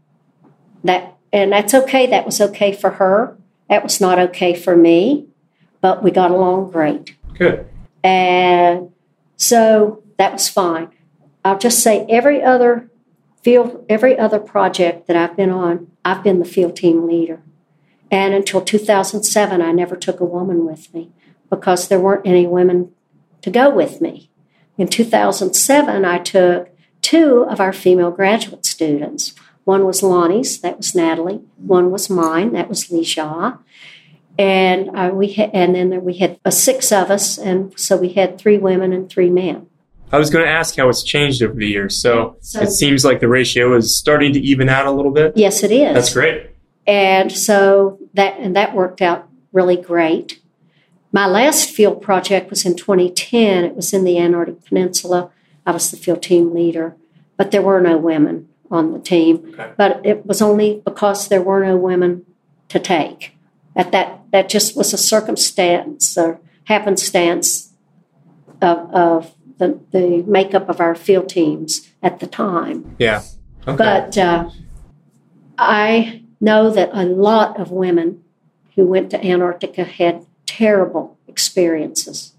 And that's okay. That was okay for her. That was not okay for me, but we got along great. Good. And so that was fine. I'll just say every other project that I've been on, I've been the field team leader. And until 2007, I never took a woman with me because there weren't any women to go with me. In 2007, I took 2 of our female graduate students. One was Lonnie's, that was Natalie. One was mine, that was Leisha. And we had 6 of us, and so we had 3 women and 3 men. I was going to ask how it's changed over the years. So it seems like the ratio is starting to even out a little bit. Yes, it is. That's great. And so that worked out really great. My last field project was in 2010. It was in the Antarctic Peninsula. I was the field team leader, but there were no women on the team. Okay. But it was only because there were no women to take. That just was a circumstance or happenstance of the makeup of our field teams at the time. Yeah. Okay. But I know that a lot of women who went to Antarctica had terrible experiences.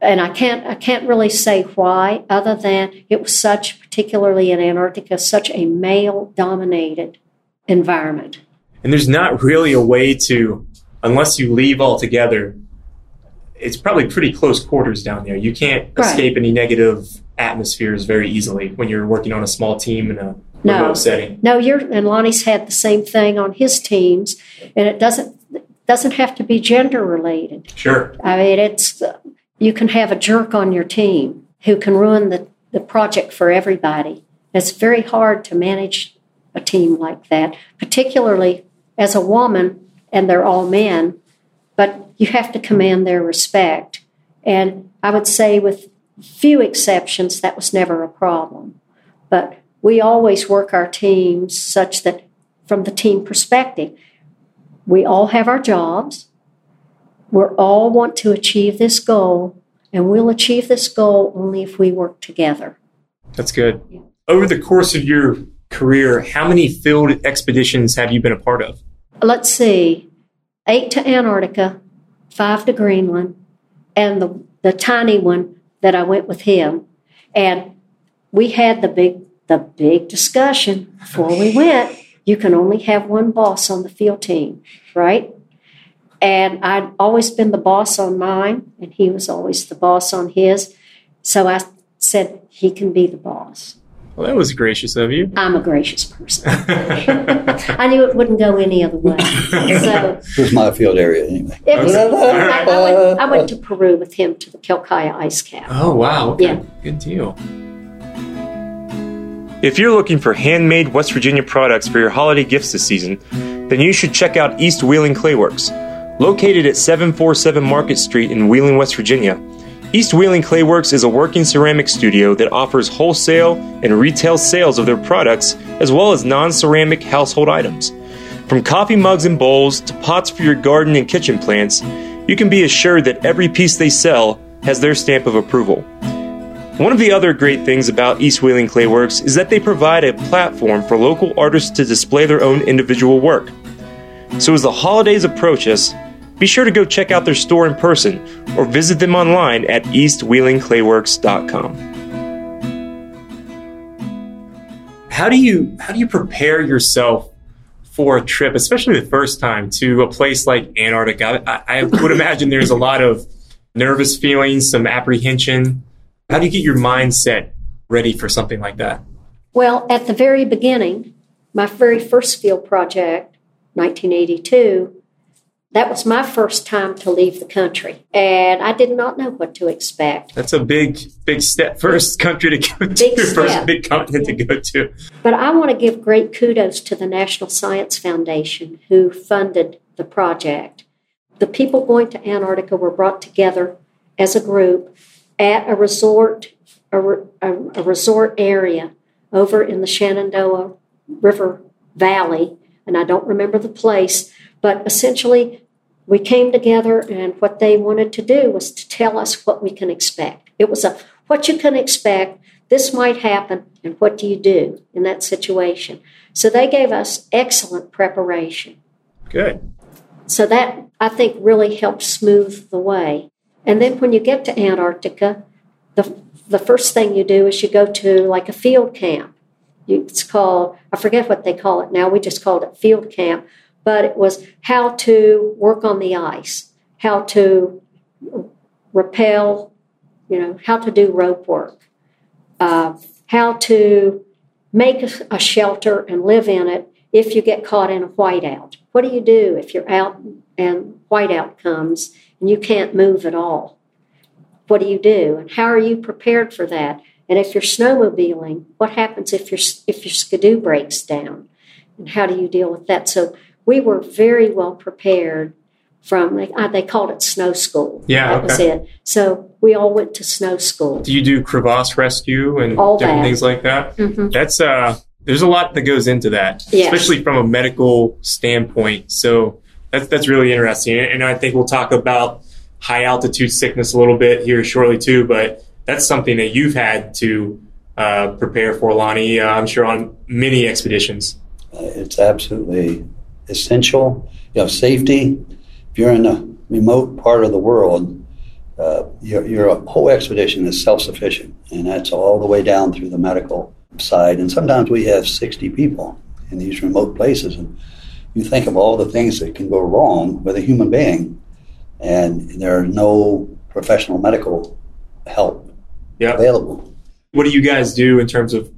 And I can't really say why, other than it was particularly in Antarctica, such a male-dominated environment. And there's not really a way to, unless you leave altogether, it's probably pretty close quarters down there. You can't escape any negative atmospheres very easily when you're working on a small team in a remote setting. No, and Lonnie's had the same thing on his teams, and it doesn't have to be gender-related. Sure. I mean, it's... you can have a jerk on your team who can ruin the project for everybody. It's very hard to manage a team like that, particularly as a woman, and they're all men, but you have to command their respect. And I would say with few exceptions, that was never a problem. But we always work our teams such that from the team perspective, we all have our jobs. We all want to achieve this goal, and we'll achieve this goal only if we work together. That's good. Yeah. Over the course of your career, how many field expeditions have you been a part of? Let's see. 8 to Antarctica, 5 to Greenland, and the tiny one that I went with him. And we had the big discussion before we went. You can only have one boss on the field team, right? And I'd always been the boss on mine, and he was always the boss on his. So I said, he can be the boss. Well, that was gracious of you. I'm a gracious person. I knew it wouldn't go any other way. So, it was my field area anyway. I went to Peru with him to the Quelccaya ice cap. Oh, wow. Okay. Yeah. Good deal. If you're looking for handmade West Virginia products for your holiday gifts this season, then you should check out East Wheeling Clayworks. Located at 747 Market Street in Wheeling, West Virginia, East Wheeling Clayworks is a working ceramic studio that offers wholesale and retail sales of their products, as well as non-ceramic household items. From coffee mugs and bowls to pots for your garden and kitchen plants, you can be assured that every piece they sell has their stamp of approval. One of the other great things about East Wheeling Clayworks is that they provide a platform for local artists to display their own individual work. So as the holidays approach us, be sure to go check out their store in person or visit them online at eastwheelingclayworks.com. How do you prepare yourself for a trip, especially the first time, to a place like Antarctica? I would imagine there's a lot of nervous feelings, some apprehension. How do you get your mindset ready for something like that? Well, at the very beginning, my very first field project, 1982, that was my first time to leave the country, and I did not know what to expect. That's a big step. First country to go to, first big continent to go to. But I want to give great kudos to the National Science Foundation, who funded the project. The people going to Antarctica were brought together as a group at a resort area over in the Shenandoah River Valley, and I don't remember the place, but essentially we came together, and what they wanted to do was to tell us what we can expect. It was a what you can expect, this might happen, and what do you do in that situation? So they gave us excellent preparation. Good. So that, I think, really helped smooth the way. And then when you get to Antarctica, the first thing you do is you go to like a field camp. It's called, I forget what they call it now. We just called it field camp. But it was how to work on the ice, how to rappel, how to do rope work, how to make a shelter and live in it if you get caught in a whiteout. What do you do if you're out and whiteout comes and you can't move at all? What do you do? And how are you prepared for that? And if you're snowmobiling, what happens if your skidoo breaks down? And how do you deal with that? So we were very well prepared from, they called it snow school. Yeah, that was it. So we all went to snow school. Do you do crevasse rescue and all different things like that? Mm-hmm. That's there's a lot that goes into that, especially from a medical standpoint. So that's really interesting. And I think we'll talk about high altitude sickness a little bit here shortly too, but that's something that you've had to prepare for, Lonnie, I'm sure on many expeditions. It's absolutely essential. Safety. If you're in a remote part of the world, your whole expedition is self-sufficient, and that's all the way down through the medical side. And sometimes we have 60 people in these remote places, and you think of all the things that can go wrong with a human being, and there are no professional medical help available. What do you guys do in terms of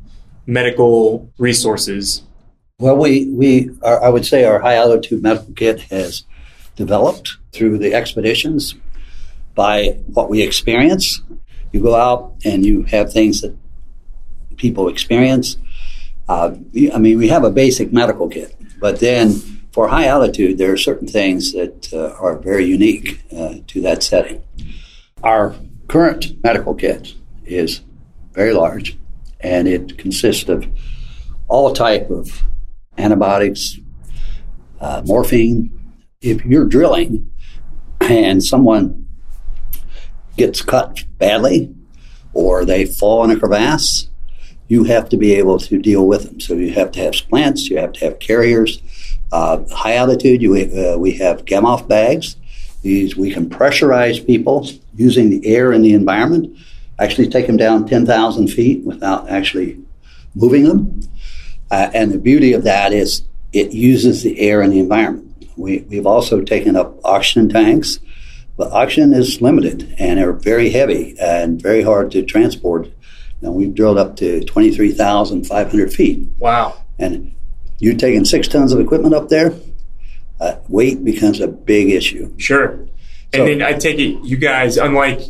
medical resources? Well, I would say our high altitude medical kit has developed through the expeditions by what we experience. You go out and you have things that people experience. We have a basic medical kit, but then for high altitude, there are certain things that are very unique to that setting. Our current medical kit is very large, and it consists of all type of antibiotics, morphine. If you're drilling and someone gets cut badly or they fall in a crevasse, you have to be able to deal with them. So you have to have splants, you have to have carriers, High altitude, we have gamoff bags. These we can pressurize people using the air in the environment, actually take them down 10,000 feet without actually moving them. And the beauty of that is it uses the air in the environment. We've also taken up oxygen tanks, but oxygen is limited and are very heavy and very hard to transport. Now, we've drilled up to 23,500 feet. Wow. And you're taking 6 tons of equipment up there, weight becomes a big issue. Sure. So, and then I take it you guys, unlike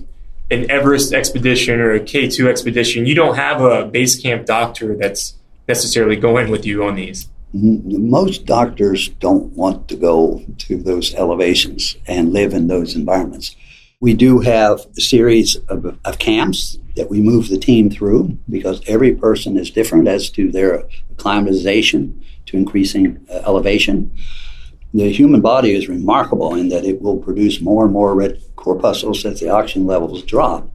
an Everest expedition or a K2 expedition, you don't have a base camp doctor that's necessarily going with you on these. Most doctors don't want to go to those elevations and live in those environments. We do have a series of camps that we move the team through because every person is different as to their acclimatization to increasing elevation. The human body is remarkable in that it will produce more and more red corpuscles as the oxygen levels drop,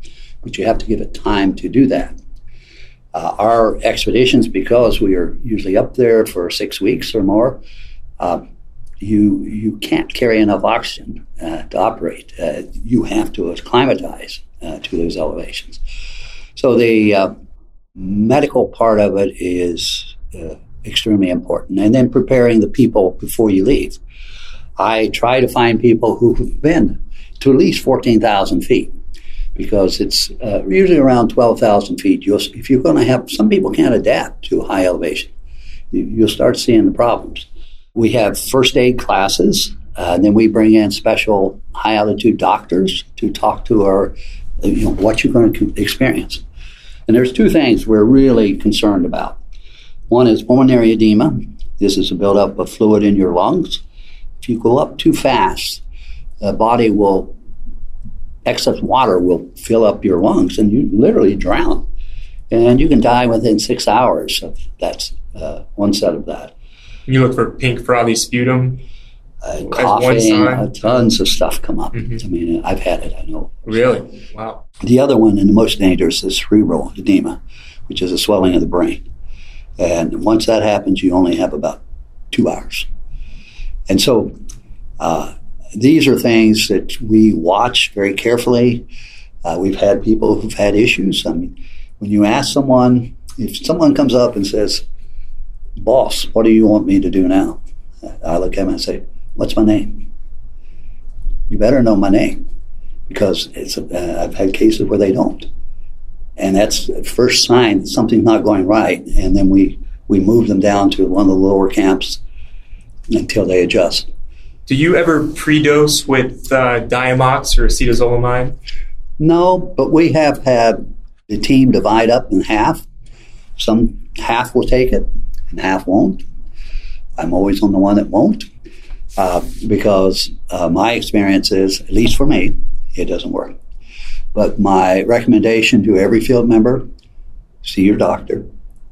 but you have to give it time to do that. Our expeditions, because we are usually up there for 6 weeks or more, you can't carry enough oxygen to operate. You have to acclimatize to those elevations. So the medical part of it is extremely important. And then preparing the people before you leave. I try to find people who've been to at least 14,000 feet. Because it's usually around 12,000 feet. If you're going to have, some people can't adapt to high elevation. You'll start seeing the problems. We have first aid classes, and then we bring in special high altitude doctors to talk to our, what you're going to experience. And there's two things we're really concerned about. One is pulmonary edema. This is a buildup of fluid in your lungs. If you go up too fast, the body will. Excess water will fill up your lungs and you literally drown. And you can die within 6 hours. So that's one set of that. You look for pink frothy sputum? Coughing, tons of stuff come up. Mm-hmm. I mean, I've had it, I know. Really? Wow. The other one, and the most dangerous, is cerebral edema, which is a swelling of the brain. And once that happens, you only have about 2 hours. And so, these are things that we watch very carefully. We've had people who've had issues. I mean, when you ask someone, if someone comes up and says, "Boss, what do you want me to do now?" I look at him and I say, "What's my name?" You better know my name, because I've had cases where they don't. And that's the first sign that something's not going right. And then we move them down to one of the lower camps until they adjust. Do you ever pre-dose with Diamox or acetazolamide? No, but we have had the team divide up in half. Some half will take it and half won't. I'm always on the one that won't because my experience is, at least for me, it doesn't work. But my recommendation to every field member, see your doctor.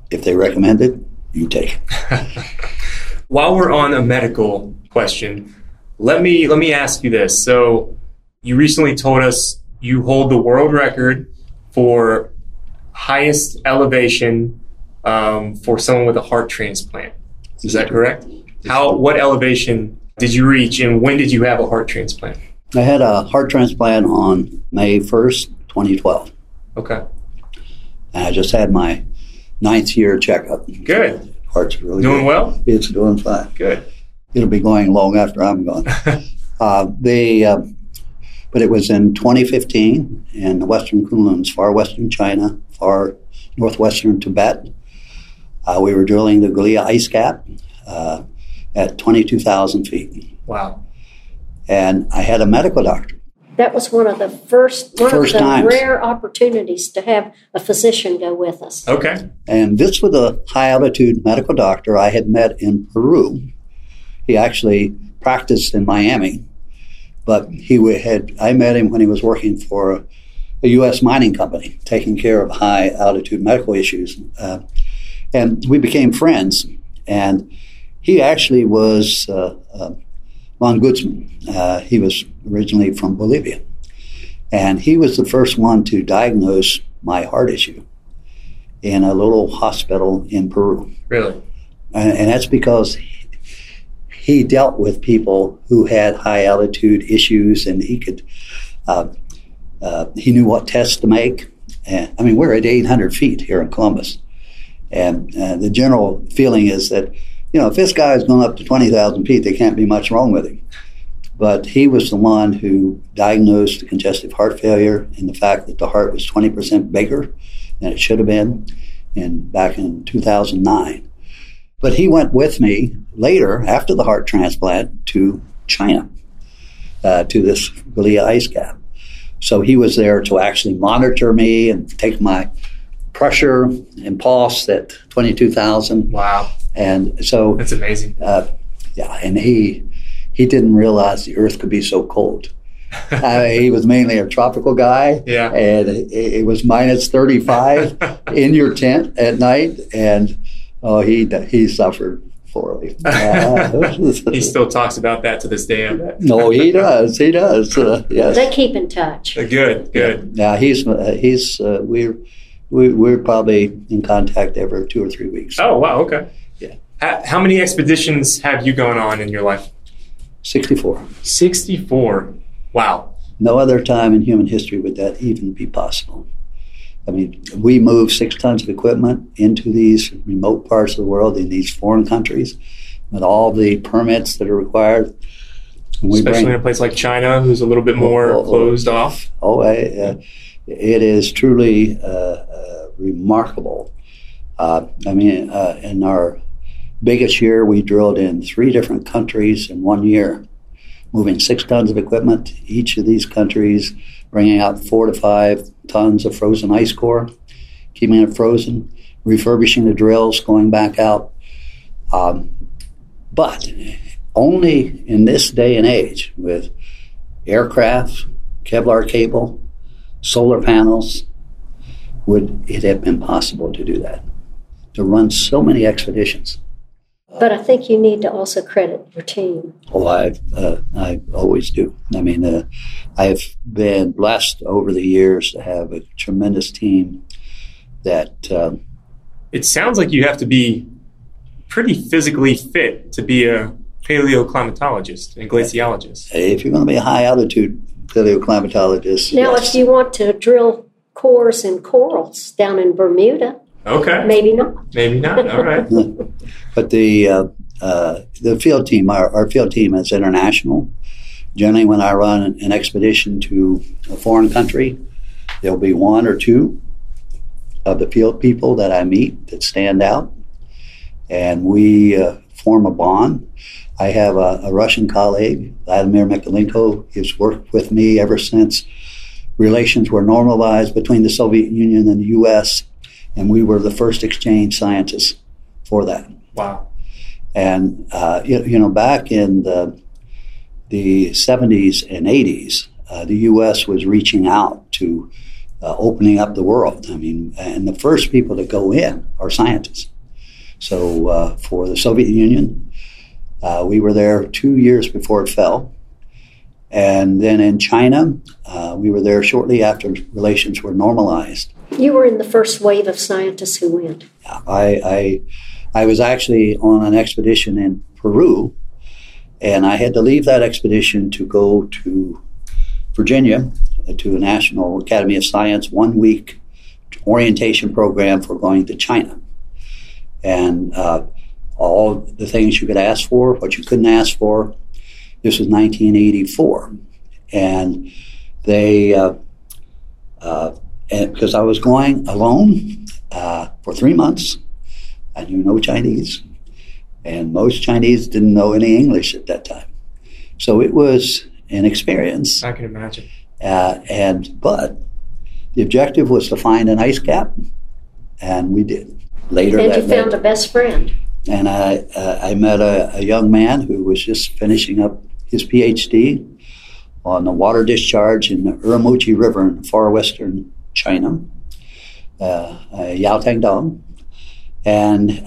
If they recommend it, you take it. While we're on a medical question, let me ask you this. So you recently told us you hold the world record for highest elevation for someone with a heart transplant. Is that correct? What elevation did you reach and when did you have a heart transplant? I had a heart transplant on May 1st, 2012. Okay. And I just had my 9th year checkup. Good. Heart's really doing good. Well? It's doing fine. Good. It'll be going long after I'm gone. But it was in 2015 in the Western Kunlun's, far western China, far northwestern Tibet. We were drilling the Galia ice cap at 22,000 feet. Wow. And I had a medical doctor. That was one of the first rare opportunities to have a physician go with us. Okay. And this was a high-altitude medical doctor I had met in Peru. He actually practiced in Miami, but I met him when he was working for a U.S. mining company, taking care of high-altitude medical issues. And we became friends, and he actually was Ron Goodsman. He was originally from Bolivia, and he was the first one to diagnose my heart issue in a little hospital in Peru. Really? And that's because he dealt with people who had high altitude issues, and he could, he knew what tests to make. And, I mean, we're at 800 feet here in Columbus. And the general feeling is that, you know, if this guy has gone up to 20,000 feet, there can't be much wrong with him. But he was the one who diagnosed congestive heart failure and the fact that the heart was 20% bigger than it should have been, and back in 2009. But he went with me later, after the heart transplant, to China, to this Galia ice cap. So he was there to actually monitor me and take my pressure and pulse at 22,000. Wow. And so... That's amazing. Yeah, and he didn't realize the Earth could be so cold. He was mainly a tropical guy. Yeah. And it was minus 35 in your tent at night. And oh, he suffered poorly. He still talks about that to this day. No, he does. He does. Yes. They keep in touch. Good, good. Yeah, we're probably in contact every 2 or 3 weeks. Oh, wow. Okay. Yeah. How many expeditions have you gone on in your life? 64. 64. Wow. No other time in human history would that even be possible. I mean, we move 6 tons of equipment into these remote parts of the world, in these foreign countries, with all the permits that are required. Especially in a place like China, who's a little bit more closed off. Oh, it is truly remarkable. In our biggest year, we drilled in 3 different countries in 1 year, moving 6 tons of equipment to each of these countries, bringing out 4 to 5 tons of frozen ice core, keeping it frozen, refurbishing the drills, going back out. But only in this day and age, with aircraft, Kevlar cable, solar panels, would it have been possible to do that, to run so many expeditions. But I think you need to also credit your team. Oh, I always do. I mean, I've been blessed over the years to have a tremendous team that... it sounds like you have to be pretty physically fit to be a paleoclimatologist and glaciologist. If you're going to be a high-altitude paleoclimatologist... Now, yes. If you want to drill cores and corals down in Bermuda... Okay. Maybe not. Maybe not. All right. But the field team, our field team is international. Generally, when I run an expedition to a foreign country, there'll be 1 or 2 of the field people that I meet that stand out, and we form a bond. I have a Russian colleague, Vladimir Mikolenko. He's worked with me ever since relations were normalized between the Soviet Union and the U.S., and we were the first exchange scientists for that. Wow. And, back in the 70s and 80s, the U.S. was reaching out to opening up the world. I mean, and the first people to go in are scientists. So for the Soviet Union, we were there 2 years before it fell. And then in China, we were there shortly after relations were normalized. You were in the first wave of scientists who went. I was actually on an expedition in Peru, and I had to leave that expedition to go to Virginia to a National Academy of Science 1-week orientation program for going to China. And all the things you could ask for, what you couldn't ask for. This was 1984, and they, because I was going alone for 3 months, I knew no Chinese, and most Chinese didn't know any English at that time. So it was an experience. I can imagine. But the objective was to find an ice cap, and we did. Later that day. And you found a best friend. And I met a young man who was just finishing up his PhD on the water discharge in the Urumqi River in far western China, Yao Tangdong, and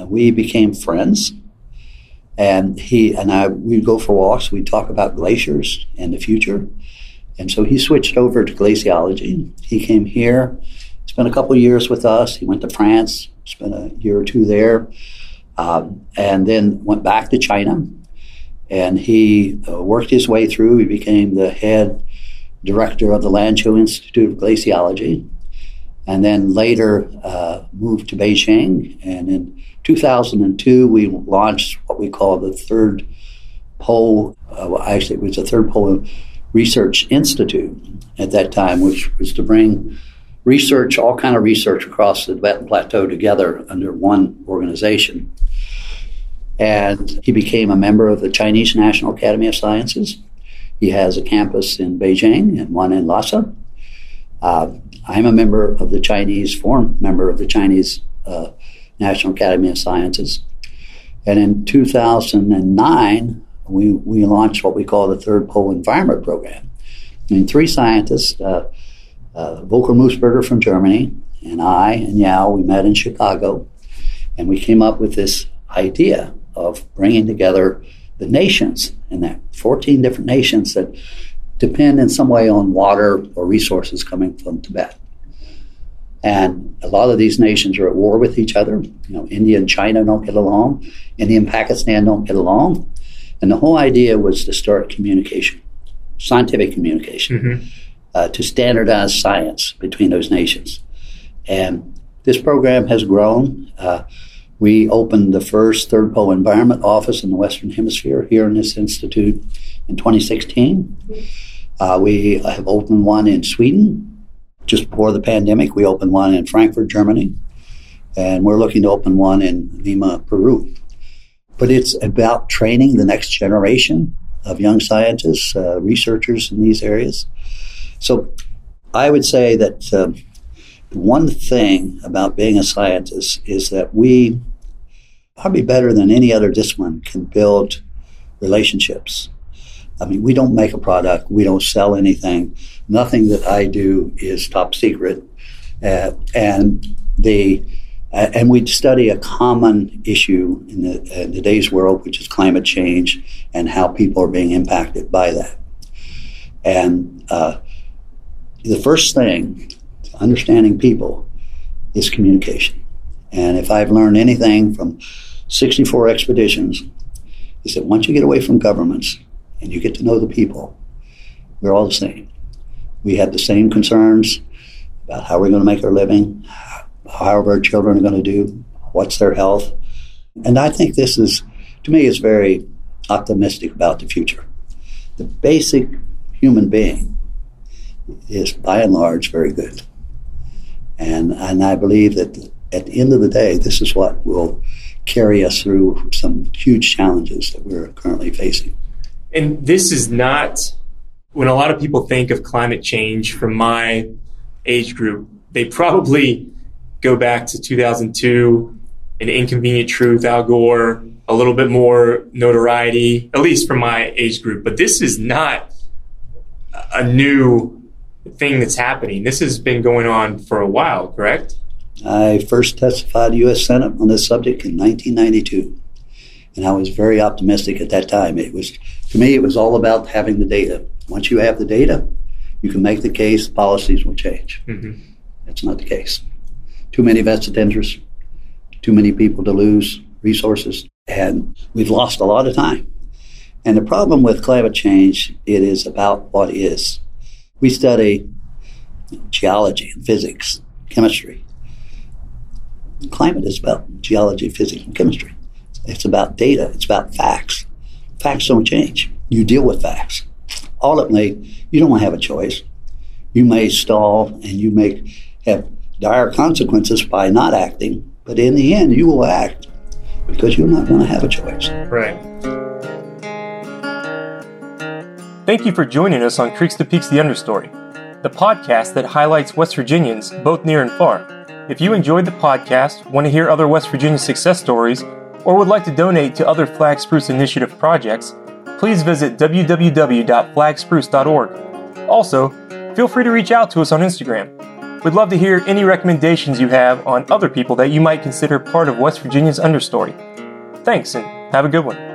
we became friends. And he and I, we'd go for walks, we'd talk about glaciers and the future. And so he switched over to glaciology. He came here, spent a couple of years with us. He went to France, spent a year or 2 there, and then went back to China. And he worked his way through. He became the head director of the Lanzhou Institute of Glaciology, and then later moved to Beijing. And in 2002, we launched what we call the third pole, it was the Third Pole Research Institute at that time, which was to bring research, all kind of research across the Tibetan Plateau together under one organization. And he became a member of the Chinese National Academy of Sciences. He has a campus in Beijing and one in Lhasa. I'm a member of the Chinese, former member of the Chinese National Academy of Sciences. And in 2009, we launched what we call the Third Pole Environment Program. I mean, three scientists, Volker Moosberger from Germany, and I and Yao, we met in Chicago, and we came up with this idea of bringing together the nations, and that 14 different nations that depend in some way on water or resources coming from Tibet. And a lot of these nations are at war with each other. You know, India and China don't get along. India and Pakistan don't get along. And the whole idea was to start communication, scientific communication, to standardize science between those nations. And this program has grown. We opened the first Third Pole Environment Office in the Western Hemisphere here in this institute in 2016. We have opened one in Sweden. Just before the pandemic, we opened one in Frankfurt, Germany. And we're looking to open one in Lima, Peru. But it's about training the next generation of young scientists, researchers in these areas. So I would say that one thing about being a scientist is that we, probably better than any other discipline, can build relationships. I mean, we don't make a product. We don't sell anything. Nothing that I do is top secret. And we study a common issue in today's world, which is climate change and how people are being impacted by that. And the first thing, understanding people, is communication. And if I've learned anything from 64 expeditions, is that once you get away from governments and you get to know the people, we're all the same. We have the same concerns about how we're going to make our living, how our children are going to do, what's their health. And I think this is, to me, is very optimistic about the future. The basic human being is, by and large, very good. And I believe that at the end of the day, this is what will carry us through some huge challenges that we're currently facing. And this is not, when a lot of people think of climate change from my age group, they probably go back to 2002, An Inconvenient Truth, Al Gore, a little bit more notoriety, at least from my age group. But this is not a new thing that's happening. This has been going on for a while, correct? I first testified to U.S. Senate on this subject in 1992, and I was very optimistic at that time. It was, to me, it was all about having the data. Once you have the data, you can make the case, policies will change. That's not the case. Too many vested interests, too many people to lose resources, and we've lost a lot of time. And the problem with climate change, it is about what is. We study geology, physics, chemistry. Climate is about geology, physics, and chemistry. It's about data. It's about facts. Facts don't change. You deal with facts. Ultimately, you don't have a choice. You may stall and you may have dire consequences by not acting, but in the end, you will act because you're not going to have a choice. Right. Thank you for joining us on Creeks to Peaks the Understory, the podcast that highlights West Virginians both near and far. If you enjoyed the podcast, want to hear other West Virginia success stories, or would like to donate to other Flag Spruce Initiative projects, please visit www.flagspruce.org. Also, feel free to reach out to us on Instagram. We'd love to hear any recommendations you have on other people that you might consider part of West Virginia's understory. Thanks, and have a good one.